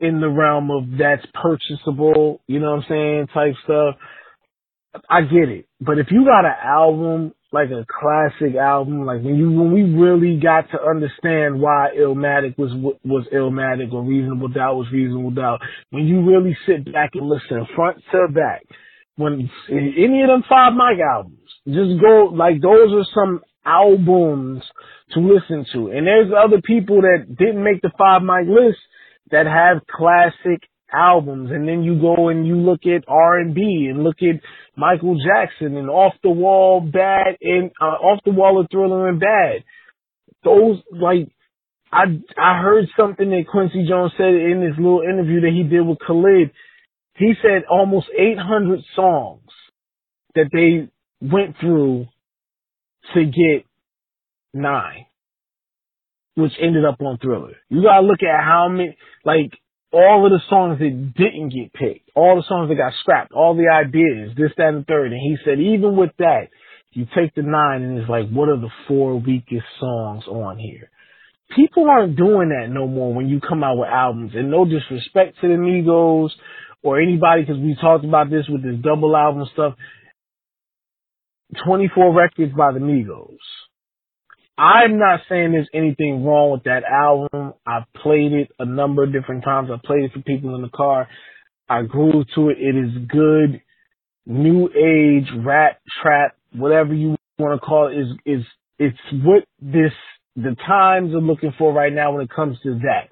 in the realm of that's purchasable, you know what I'm saying, type stuff, I get it. But if you got an album, like a classic album, like when we really got to understand why Illmatic was Illmatic, or Reasonable Doubt was Reasonable Doubt, when you really sit back and listen front to back, when any of them 5 Mike albums, just go, like, those are some albums to listen to. And there's other people that didn't make the 5 Mike list that have classic albums, and then you go and you look at R&B and look at Michael Jackson and Off the Wall of Thriller and Bad. Those, like, I heard something that Quincy Jones said in this little interview that he did with Khalid. He said almost 800 songs that they went through to get 9, which ended up on Thriller. You gotta look at how many, like, all of the songs that didn't get picked, all the songs that got scrapped, all the ideas, this, that, and third. And he said, even with that, you take the 9 and it's like, what are the 4 weakest songs on here? People aren't doing that no more when you come out with albums. And no disrespect to the Migos or anybody, because we talked about this with this double album stuff. 24 records by the Migos. I'm not saying there's anything wrong with that album. I've played it a number of different times. I played it for people in the car. I grew to it. It is good. New age, rap, trap, whatever you want to call it, it's what the times are looking for right now when it comes to that.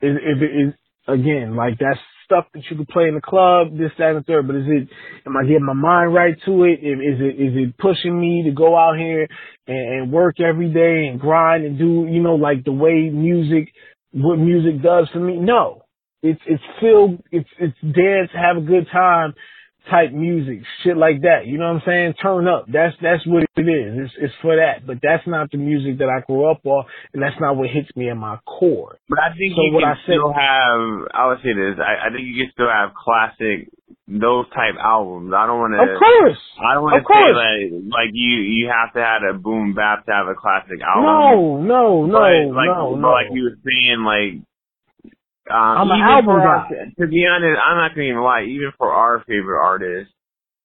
If it is, again, like that's stuff that you can play in the club, this, that, and the third, but is it, am I getting my mind right to it? Is it pushing me to go out here and work every day and grind and do, you know, like the way music, what music does for me? No. It's dance, have a good time type music, shit like that. You know what I'm saying? Turn up. That's what it is. It's for that. But that's not the music that I grew up on, and that's not what hits me in my core. But I think I think you can still have classic those type albums. I don't want to say like you have to have a boom bap to have a classic album. No. Like you were saying, like. I'm an album guy. To be honest, I'm not going to even lie. Even for our favorite artists,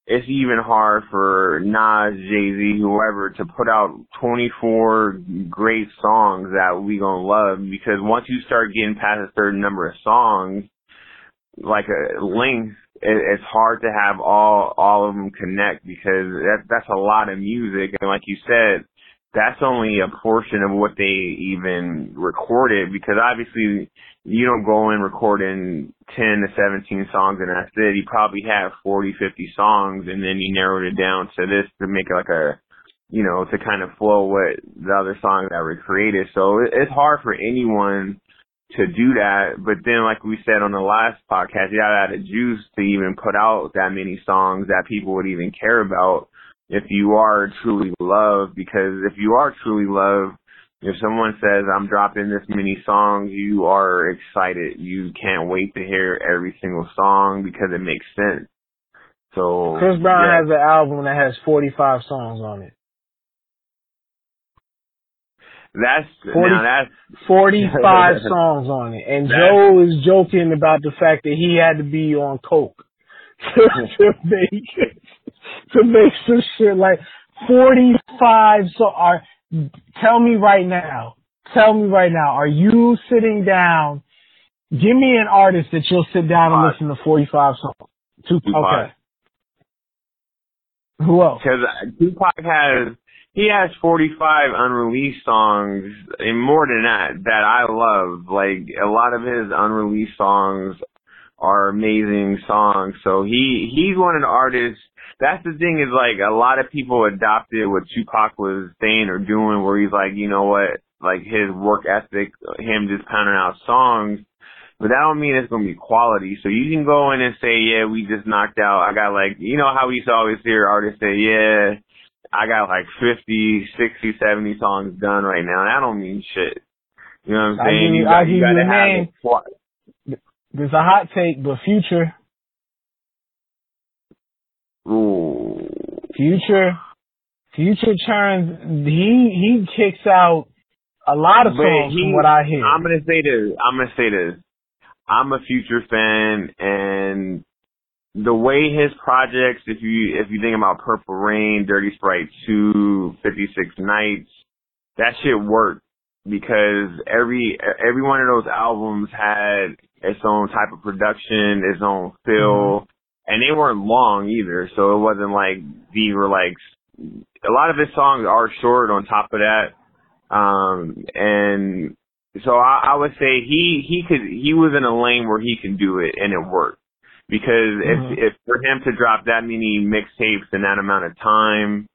it's even hard for Nas, Jay-Z, whoever, to put out 24 great songs that we gonna love. Because once you start getting past a certain number of songs, like a length, it's hard to have all of them connect because that's a lot of music. And like you said, that's only a portion of what they even recorded, because obviously you don't go in recording 10 to 17 songs and that's it. You probably have 40, 50 songs, and then you narrowed it down to this to make it like a, you know, to kind of flow with the other songs that were created. So it's hard for anyone to do that. But then, like we said on the last podcast, you gotta have the juice to even put out that many songs that people would even care about. If you are truly loved, because if you are truly loved, if someone says, I'm dropping this many songs, you are excited. You can't wait to hear every single song because it makes sense. So Chris Brown has an album that has 45 songs on it. That's 45 songs on it. And Joe is joking about the fact that he had to be on coke to make some shit like 45. So tell me right now, are you sitting down? Give me an artist that you'll sit down and listen to 45 songs. Tupac. Okay. Who else? Because Tupac has 45 unreleased songs, and more than that I love. Like, a lot of his unreleased songs are amazing songs. So he's one of the artists. That's the thing, is like a lot of people adopted what Tupac was saying or doing, where he's like, you know what, like his work ethic, him just pounding out songs, but that don't mean it's going to be quality. So you can go in and say, yeah, we just knocked out, I got like, you know how we used to always hear artists say, yeah, I got like 50, 60, 70 songs done right now. That don't mean shit. You know what I'm saying? There's a hot take, but Future. Ooh. Future churns. He kicks out a lot of songs from what I hear. I'm gonna say this. I'm a Future fan, and the way his projects, if you think about Purple Rain, Dirty Sprite 2, 56 Nights, that shit worked because every one of those albums had its own type of production, its own feel. Mm-hmm. And they weren't long either, so it wasn't like they were like. A lot of his songs are short. On top of that, and so I would say he was in a lane where he can do it, and it worked, because if for him to drop that many mixtapes in that amount of time,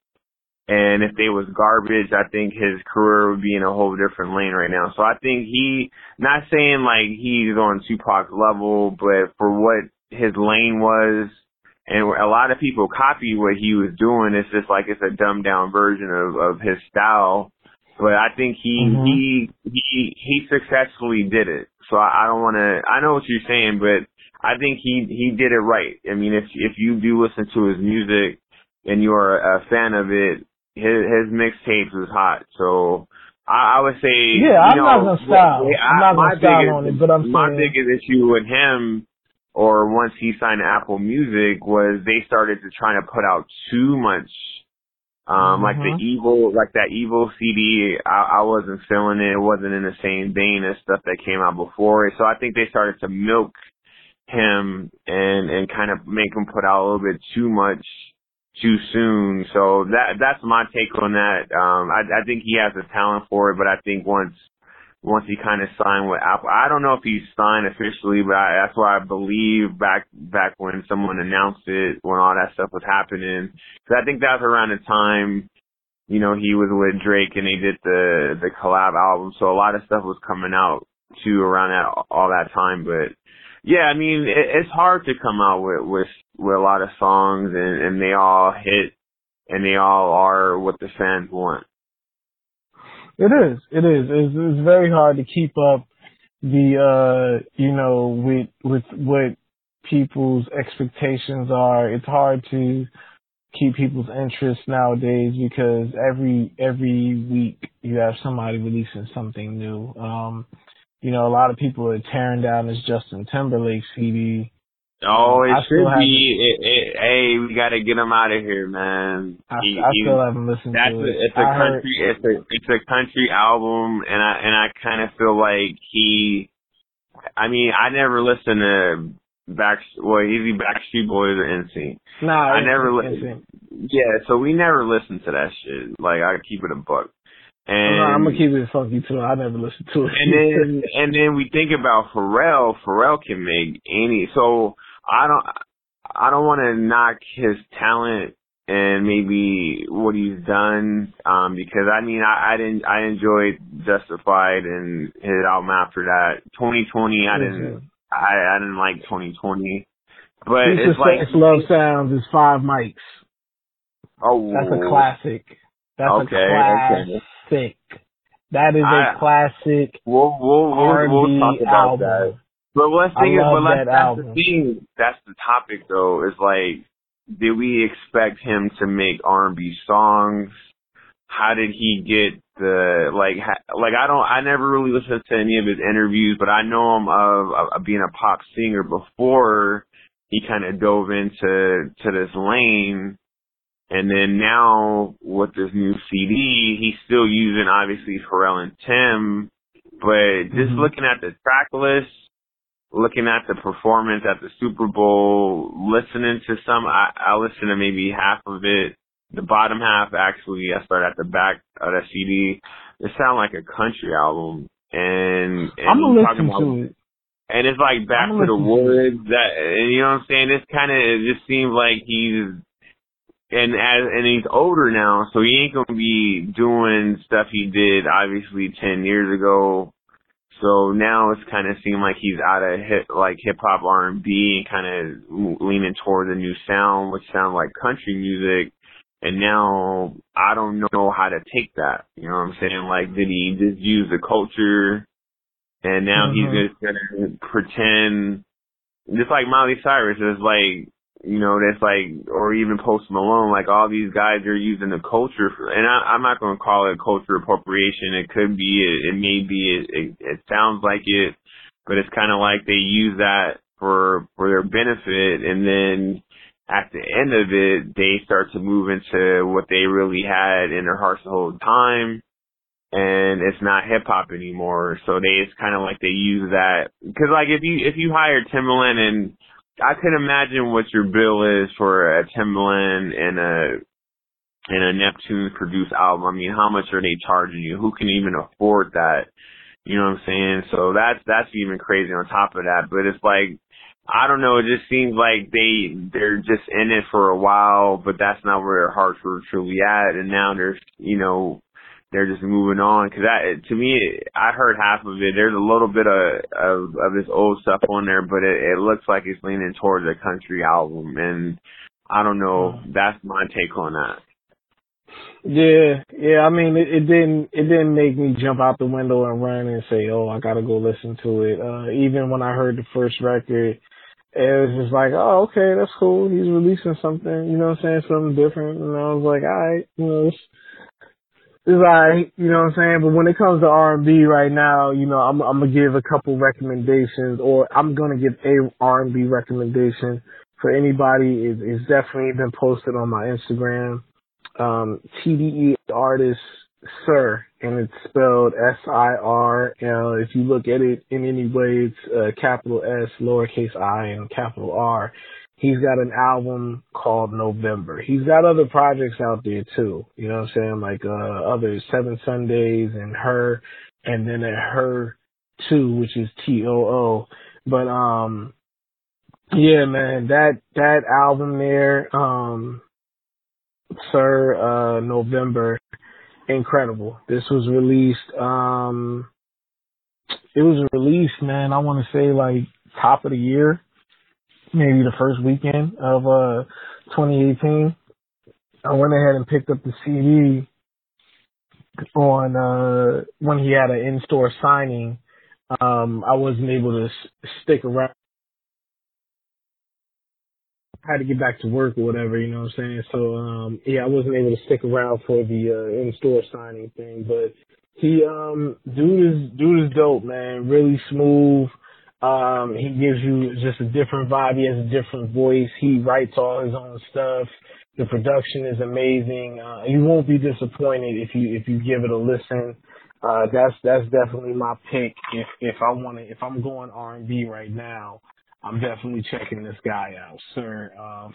and if they was garbage, I think his career would be in a whole different lane right now. So I think he, not saying like he's on Tupac's level, but for what his lane was, and a lot of people copy what he was doing. It's just like it's a dumbed down version of his style, but I think he successfully did it. So I don't want to. I know what you're saying, but I think he did it right. I mean, if you do listen to his music and you're a fan of it, his mixtapes was hot. So I would say, yeah, I'm not gonna style on it, but I'm saying my biggest issue with him, or once he signed Apple Music, was they started to try to put out too much Like the Evil, like that Evil CD, I wasn't feeling it. It wasn't in the same vein as stuff that came out before it. So I think they started to milk him and kind of make him put out a little bit too much too soon. So that's my take on that. I think he has a talent for it, but I think once he kind of signed with Apple, I don't know if he's signed officially, but that's why I believe back when someone announced it, when all that stuff was happening, because I think that was around the time, you know, he was with Drake and they did the collab album. So a lot of stuff was coming out too around that, all that time. But yeah, I mean, it's hard to come out with a lot of songs and they all hit and they all are what the fans want. It is. It's very hard to keep up the, with what people's expectations are. It's hard to keep people's interest nowadays because every week you have somebody releasing something new. A lot of people are tearing down this Justin Timberlake CD. Oh, it should be. Hey, we gotta get him out of here, man. I still haven't listened to it. It's a country album, and I kind of feel like he. I mean, I never listened to Backstreet Boys or NSYNC. I never listened. Yeah, so we never listened to that shit. Like I keep it a buck. And I'm going to keep it funky, too. I never listen to it. And then we think about Pharrell. Pharrell can make any. So I don't want to knock his talent and maybe what he's done because, I mean, I enjoyed Justified and his album after that. 2020, I didn't like 2020. But it's like... Love Sounds is 5 mics. Oh. That's a classic. Sick. That is a classic. We'll talk about album. That. But let's think that's the thing. That's the topic though. Is like, did we expect him to make R&B songs? How did he get the like? I never really listened to any of his interviews, but I know him of being a pop singer before he kind of dove into this lane. And then now with this new CD, he's still using obviously Pharrell and Tim, but just looking at the track list, looking at the performance at the Super Bowl, listening to some, I listened to maybe half of it, the bottom half actually. I started at the back of that CD. It sounds like a country album, and I'm gonna listen to it. And it's like Back to the Woods. That, and you know what I'm saying? It's kind of, it just seems like he's. And he's older now, so he ain't gonna be doing stuff he did obviously 10 years ago. So now it's kind of seemed like he's out of hip hop R&B and kind of leaning towards a new sound, which sounds like country music. And now I don't know how to take that. You know what I'm saying? Like, did he just use the culture? And now he's just gonna pretend, just like Miley Cyrus is like. You know, that's like, or even Post Malone, like all these guys are using the culture, and I'm not going to call it culture appropriation. It could be, it may be, it sounds like it, but it's kind of like they use that for their benefit, and then at the end of it, they start to move into what they really had in their hearts the whole time, and it's not hip hop anymore. So it's kind of like they use that, because like if you hire Timbaland and I could imagine what your bill is for a Timbaland and a Neptune produced album. I mean, how much are they charging you? Who can even afford that? You know what I'm saying? So that's even crazy on top of that. But it's like, I don't know. It just seems like they're just in it for a while, but that's not where their hearts were truly at. And now they're just moving on. Cause to me, I heard half of it. There's a little bit of this old stuff on there, but it looks like it's leaning towards a country album. And I don't know. That's my take on that. Yeah. I mean, it didn't make me jump out the window and run and say, oh, I gotta go listen to it. Even when I heard the first record, it was just like, oh, okay, that's cool. He's releasing something, you know what I'm saying? Something different. And I was like, all right, it's like, you know what I'm saying? But when it comes to R&B right now, you know, I'm going to give a couple recommendations, or I'm going to give a R&B recommendation for anybody. It's definitely been posted on my Instagram. TDE artist Sir, and it's spelled S-I-R. If you look at it in any way, it's capital S, lowercase I, and capital R. He's got an album called November. He's got other projects out there too. You know what I'm saying? Like other Seven Sundays and Her, and then at Her Too, which is T-O-O. But yeah, man, that album there, Sir, November, incredible. This was released. It was released, man. I want to say like top of the year, maybe the first weekend of 2018. I went ahead and picked up the CD on when he had an in-store signing. I wasn't able to stick around. I had to get back to work or whatever, you know what I'm saying? So, yeah, I wasn't able to stick around for the in-store signing thing. But he, dude is dope, man. Really smooth. He gives you just a different vibe. He has a different voice. He writes all his own stuff. The production is amazing. You won't be disappointed if you give it a listen. That's definitely my pick. If I'm going R&B right now, I'm definitely checking this guy out, Sir,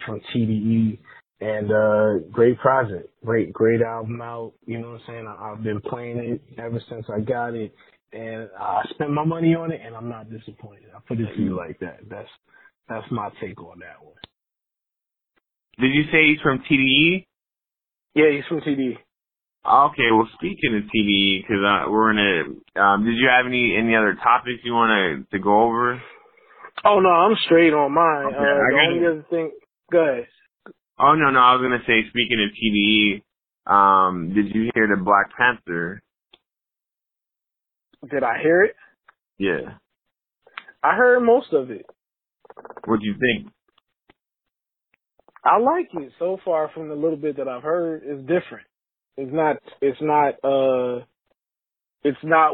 from TDE, and great project, great album out. You know what I'm saying? I've been playing it ever since I got it, and I spent my money on it, and I'm not disappointed. I put it to you like that. That's my take on that one. Did you say he's from TDE? Yeah, he's from TDE. Okay, well, speaking of TDE, because we're in a. Did you have any other topics you want to go over? Oh, no, I'm straight on mine. Okay, other thing, go ahead. Oh, no, I was going to say, speaking of TDE, did you hear the Black Panther? Did I hear it? Yeah. I heard most of it. What do you think? I like it so far. From the little bit that I've heard, it's different. It's not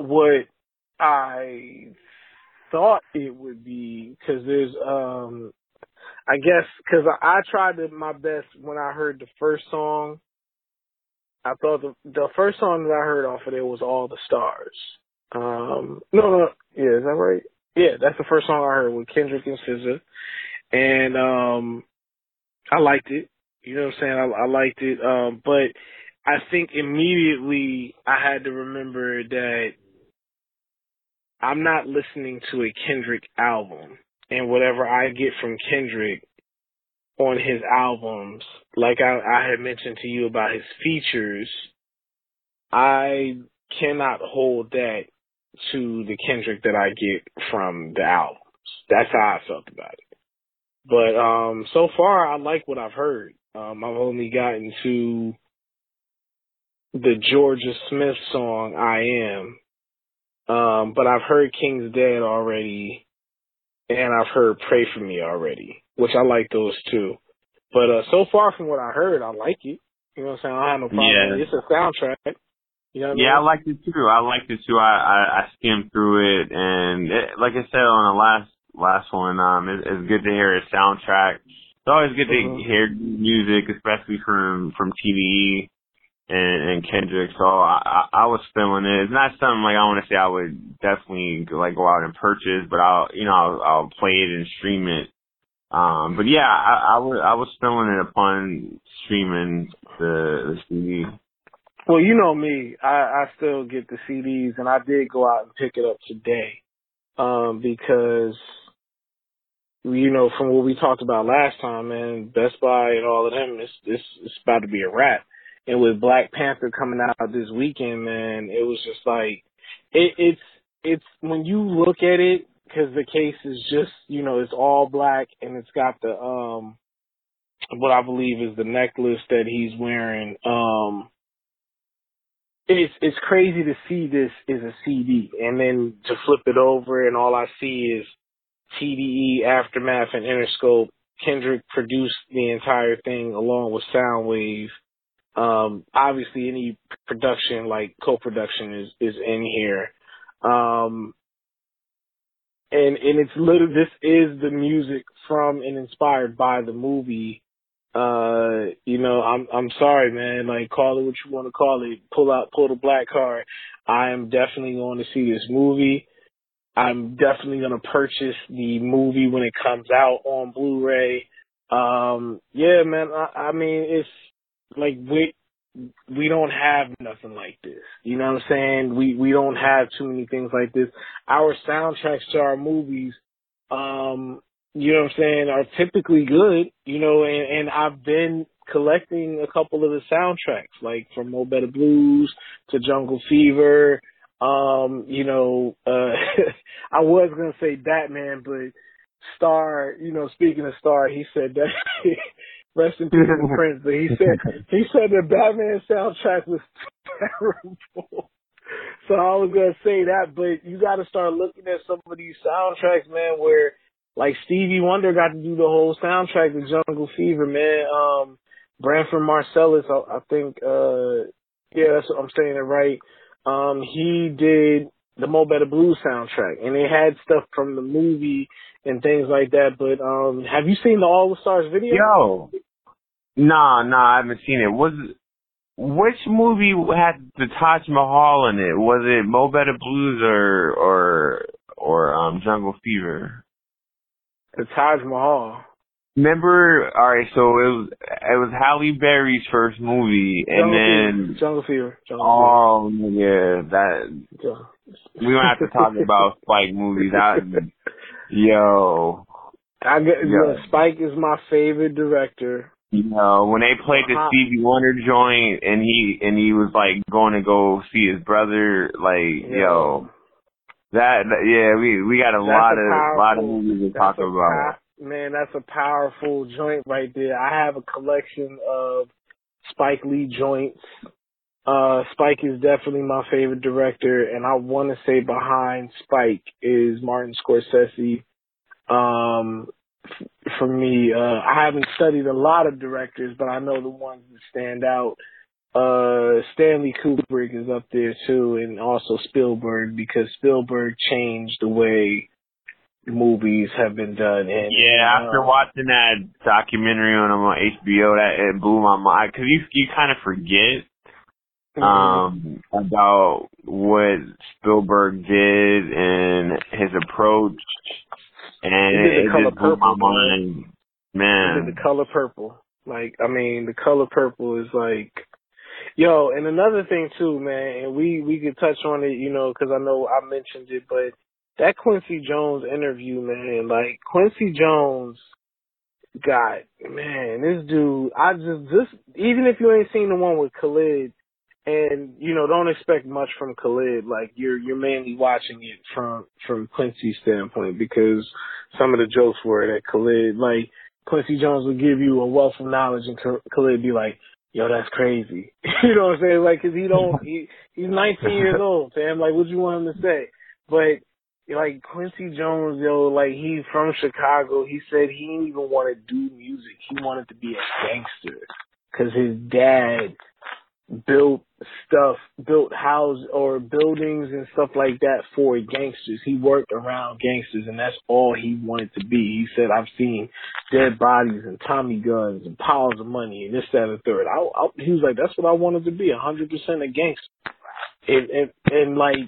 what I thought it would be, because there's I guess because I tried my best when I heard the first song. I thought the first song that I heard off of it was All the Stars. Yeah, is that right? Yeah, that's the first song I heard with Kendrick and SZA, and I liked it. You know what I'm saying? I liked it, but I think immediately I had to remember that I'm not listening to a Kendrick album, and whatever I get from Kendrick on his albums, like I had mentioned to you about his features, I cannot hold that to the Kendrick that I get from the albums. That's how I felt about it. But so far, I like what I've heard. I've only gotten to the Georgia Smith song, I Am. But I've heard King's Dead already, and I've heard Pray For Me already, which I like those too. But so far from what I heard, I like it. You know what I'm saying? I don't have no problem. Yeah. It's a soundtrack. You know what I mean? I liked it too. I skimmed through it, and like I said on the last one, it's good to hear a soundtrack. It's always good to hear music, especially from TDE. And Kendrick, so I was feeling it. It's not something like I want to say I would definitely like go out and purchase, but I'll play it and stream it. But yeah, I was feeling it upon streaming the CD. Well, you know me, I still get the CDs, and I did go out and pick it up today, because you know from what we talked about last time, man, Best Buy and all of them, it's about to be a wrap. And with Black Panther coming out this weekend, man, it was just like, it's when you look at it, because the case is just, you know, it's all black, and it's got the, what I believe is the necklace that he's wearing. It's crazy to see this is a CD, and then to flip it over, and all I see is TDE, Aftermath, and Interscope. Kendrick produced the entire thing along with Soundwave. Obviously any production, like co-production is in here. And it's literally, this is the music from and inspired by the movie You know, I'm sorry, man. Like, call it what you want to call it. Pull the black card. I am definitely going to see this movie. I'm definitely going to purchase the movie when it comes out on Blu-ray. Yeah, man. I mean, it's like we don't have nothing like this. You know what I'm saying? We don't have too many things like this. Our soundtracks to our movies, you know what I'm saying, are typically good, you know, and I've been collecting a couple of the soundtracks, like from Mo Better Blues to Jungle Fever. You know, I was going to say Batman, but Star, you know, speaking of Star, he said that, rest in peace to Prince, but he said the Batman soundtrack was terrible. So I was going to say that, but you got to start looking at some of these soundtracks, man, where, like, Stevie Wonder got to do the whole soundtrack to Jungle Fever, man. Branford Marcellus, I think, yeah, that's what I'm saying it right. He did the Mo Better Blues soundtrack, and they had stuff from the movie and things like that. But have you seen the All Stars video? Yo, nah, I haven't seen it. Which movie had the Taj Mahal in it? Was it Mo Better Blues or Jungle Fever? The Taj Mahal. Remember? All right, so it was Halle Berry's first movie, and then Jungle Fever. Oh yeah, that we don't have to talk about Spike movies. Yo, Spike is my favorite director. You know, when they played the Stevie Wonder joint, and he was like going to go see his brother, like yo. We got a lot of movies to talk about. Man, that's a powerful joint right there. I have a collection of Spike Lee joints. Spike is definitely my favorite director, and I want to say behind Spike is Martin Scorsese. For me, I haven't studied a lot of directors, but I know the ones that stand out. Stanley Kubrick is up there too, and also Spielberg, because Spielberg changed the way movies have been done. And, yeah, after watching that documentary on HBO, that it blew my mind, because you kind of forget about what Spielberg did and his approach, and it just blew my mind, man. The Color Purple, like, I mean, The Color Purple is like. Yo, and another thing too, man, and we could touch on it, you know, because I know I mentioned it, but that Quincy Jones interview, man, like, Quincy Jones got, man, this dude, I just, even if you ain't seen the one with Khalid, and, you know, don't expect much from Khalid, like, you're mainly watching it from Quincy's standpoint, because some of the jokes were that Khalid, like, Quincy Jones would give you a wealth of knowledge, and Khalid be like, yo, that's crazy. You know what I'm saying? Like, cause he's 19 years old, fam. Like, what you want him to say? But, like, Quincy Jones, yo, like, he's from Chicago. He said he didn't even want to do music. He wanted to be a gangster. Cause his dad built houses or buildings and stuff like that for gangsters. He worked around gangsters, and that's all he wanted to be. He said, I've seen dead bodies and Tommy guns and piles of money and this, that, and the third. He was like, that's what I wanted to be, 100% a gangster. And like,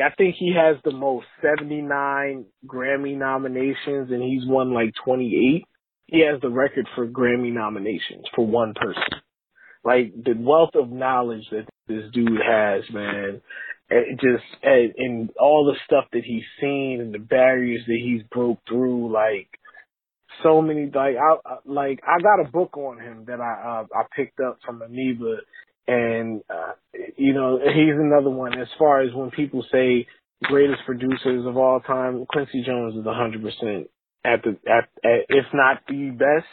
I think he has the most 79 Grammy nominations, and he's won, like, 28. He has the record for Grammy nominations for one person. Like, the wealth of knowledge that this dude has, man, and all the stuff that he's seen and the barriers that he's broke through, like, so many, I got a book on him that I picked up from Amoeba, and, you know, he's another one. As far as when people say greatest producers of all time, Quincy Jones is 100% at if not the best.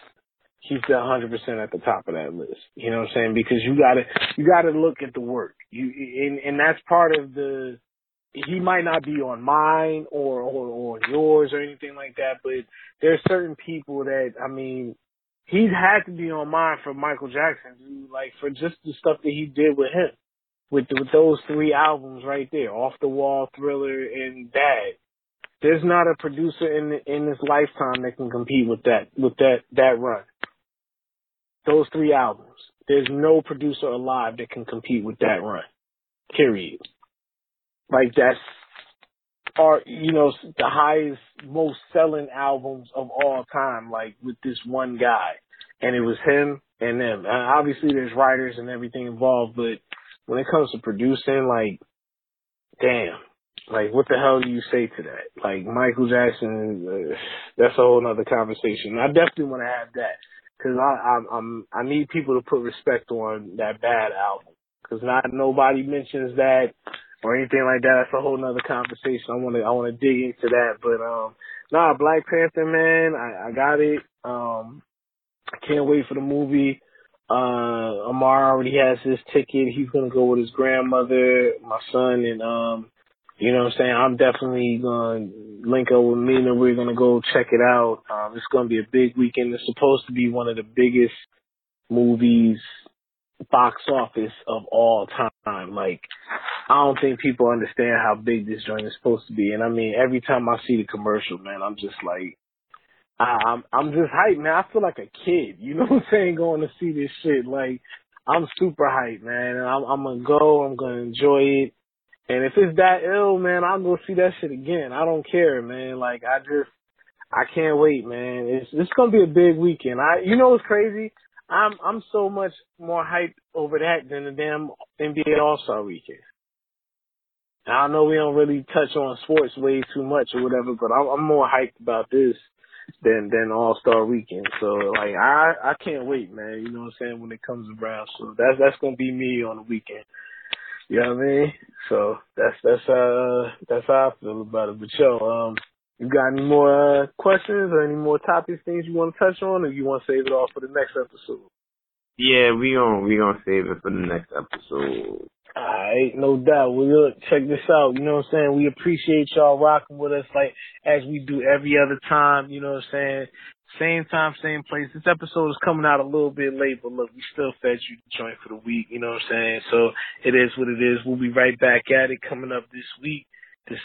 He's 100% at the top of that list. You know what I'm saying? Because you gotta look at the work. And that's part of the. He might not be on mine or yours or anything like that, but there's certain people that, I mean, he's had to be on mine for Michael Jackson, dude. Like, for just the stuff that he did with him, with those three albums right there, Off the Wall, Thriller, and Bad. There's not a producer in this lifetime that can compete with that run. Those three albums. There's no producer alive that can compete with that run. Period. Like, that's our, you know, the highest, most selling albums of all time, like, with this one guy. And it was him and them. And obviously, there's writers and everything involved, but when it comes to producing, like, damn. Like, what the hell do you say to that? Like, Michael Jackson, that's a whole nother conversation. I definitely want to have that. Because I need people to put respect on that Bad album. Because not nobody mentions that or anything like that. That's a whole nother conversation. I want to dig into that. But Black Panther, man, I got it. I can't wait for the movie. Amar already has his ticket. He's gonna go with his grandmother, my son, and you know what I'm saying? I'm definitely going to link up with Mina. We're going to go check it out. It's going to be a big weekend. It's supposed to be one of the biggest movies box office of all time. Like, I don't think people understand how big this joint is supposed to be. And, I mean, every time I see the commercial, man, I'm just like, I'm just hyped, man. I feel like a kid, you know what I'm saying, going to see this shit. Like, I'm super hyped, man. And I'm going to go. I'm going to enjoy it. And if it's that ill, man, I'll go see that shit again. I don't care, man. Like, I can't wait, man. It's gonna be a big weekend. You know what's crazy? I'm so much more hyped over that than the damn NBA All-Star weekend. Now, I know we don't really touch on sports way too much or whatever, but I'm more hyped about this than All-Star weekend. So, like, I can't wait, man. You know what I'm saying? When it comes around, so that's gonna be me on the weekend. You know what I mean? So that's how I feel about it. But yo, you got any more questions or any more topics, things you want to touch on, or you want to save it all for the next episode? Yeah, we gonna save it for the next episode. All right, no doubt. Well, look, check this out. You know what I'm saying? We appreciate y'all rocking with us, like as we do every other time. You know what I'm saying? Same time, same place. This episode is coming out a little bit late, but look, we still fed you the joint for the week, you know what I'm saying? So it is what it is. We'll be right back at it coming up this week.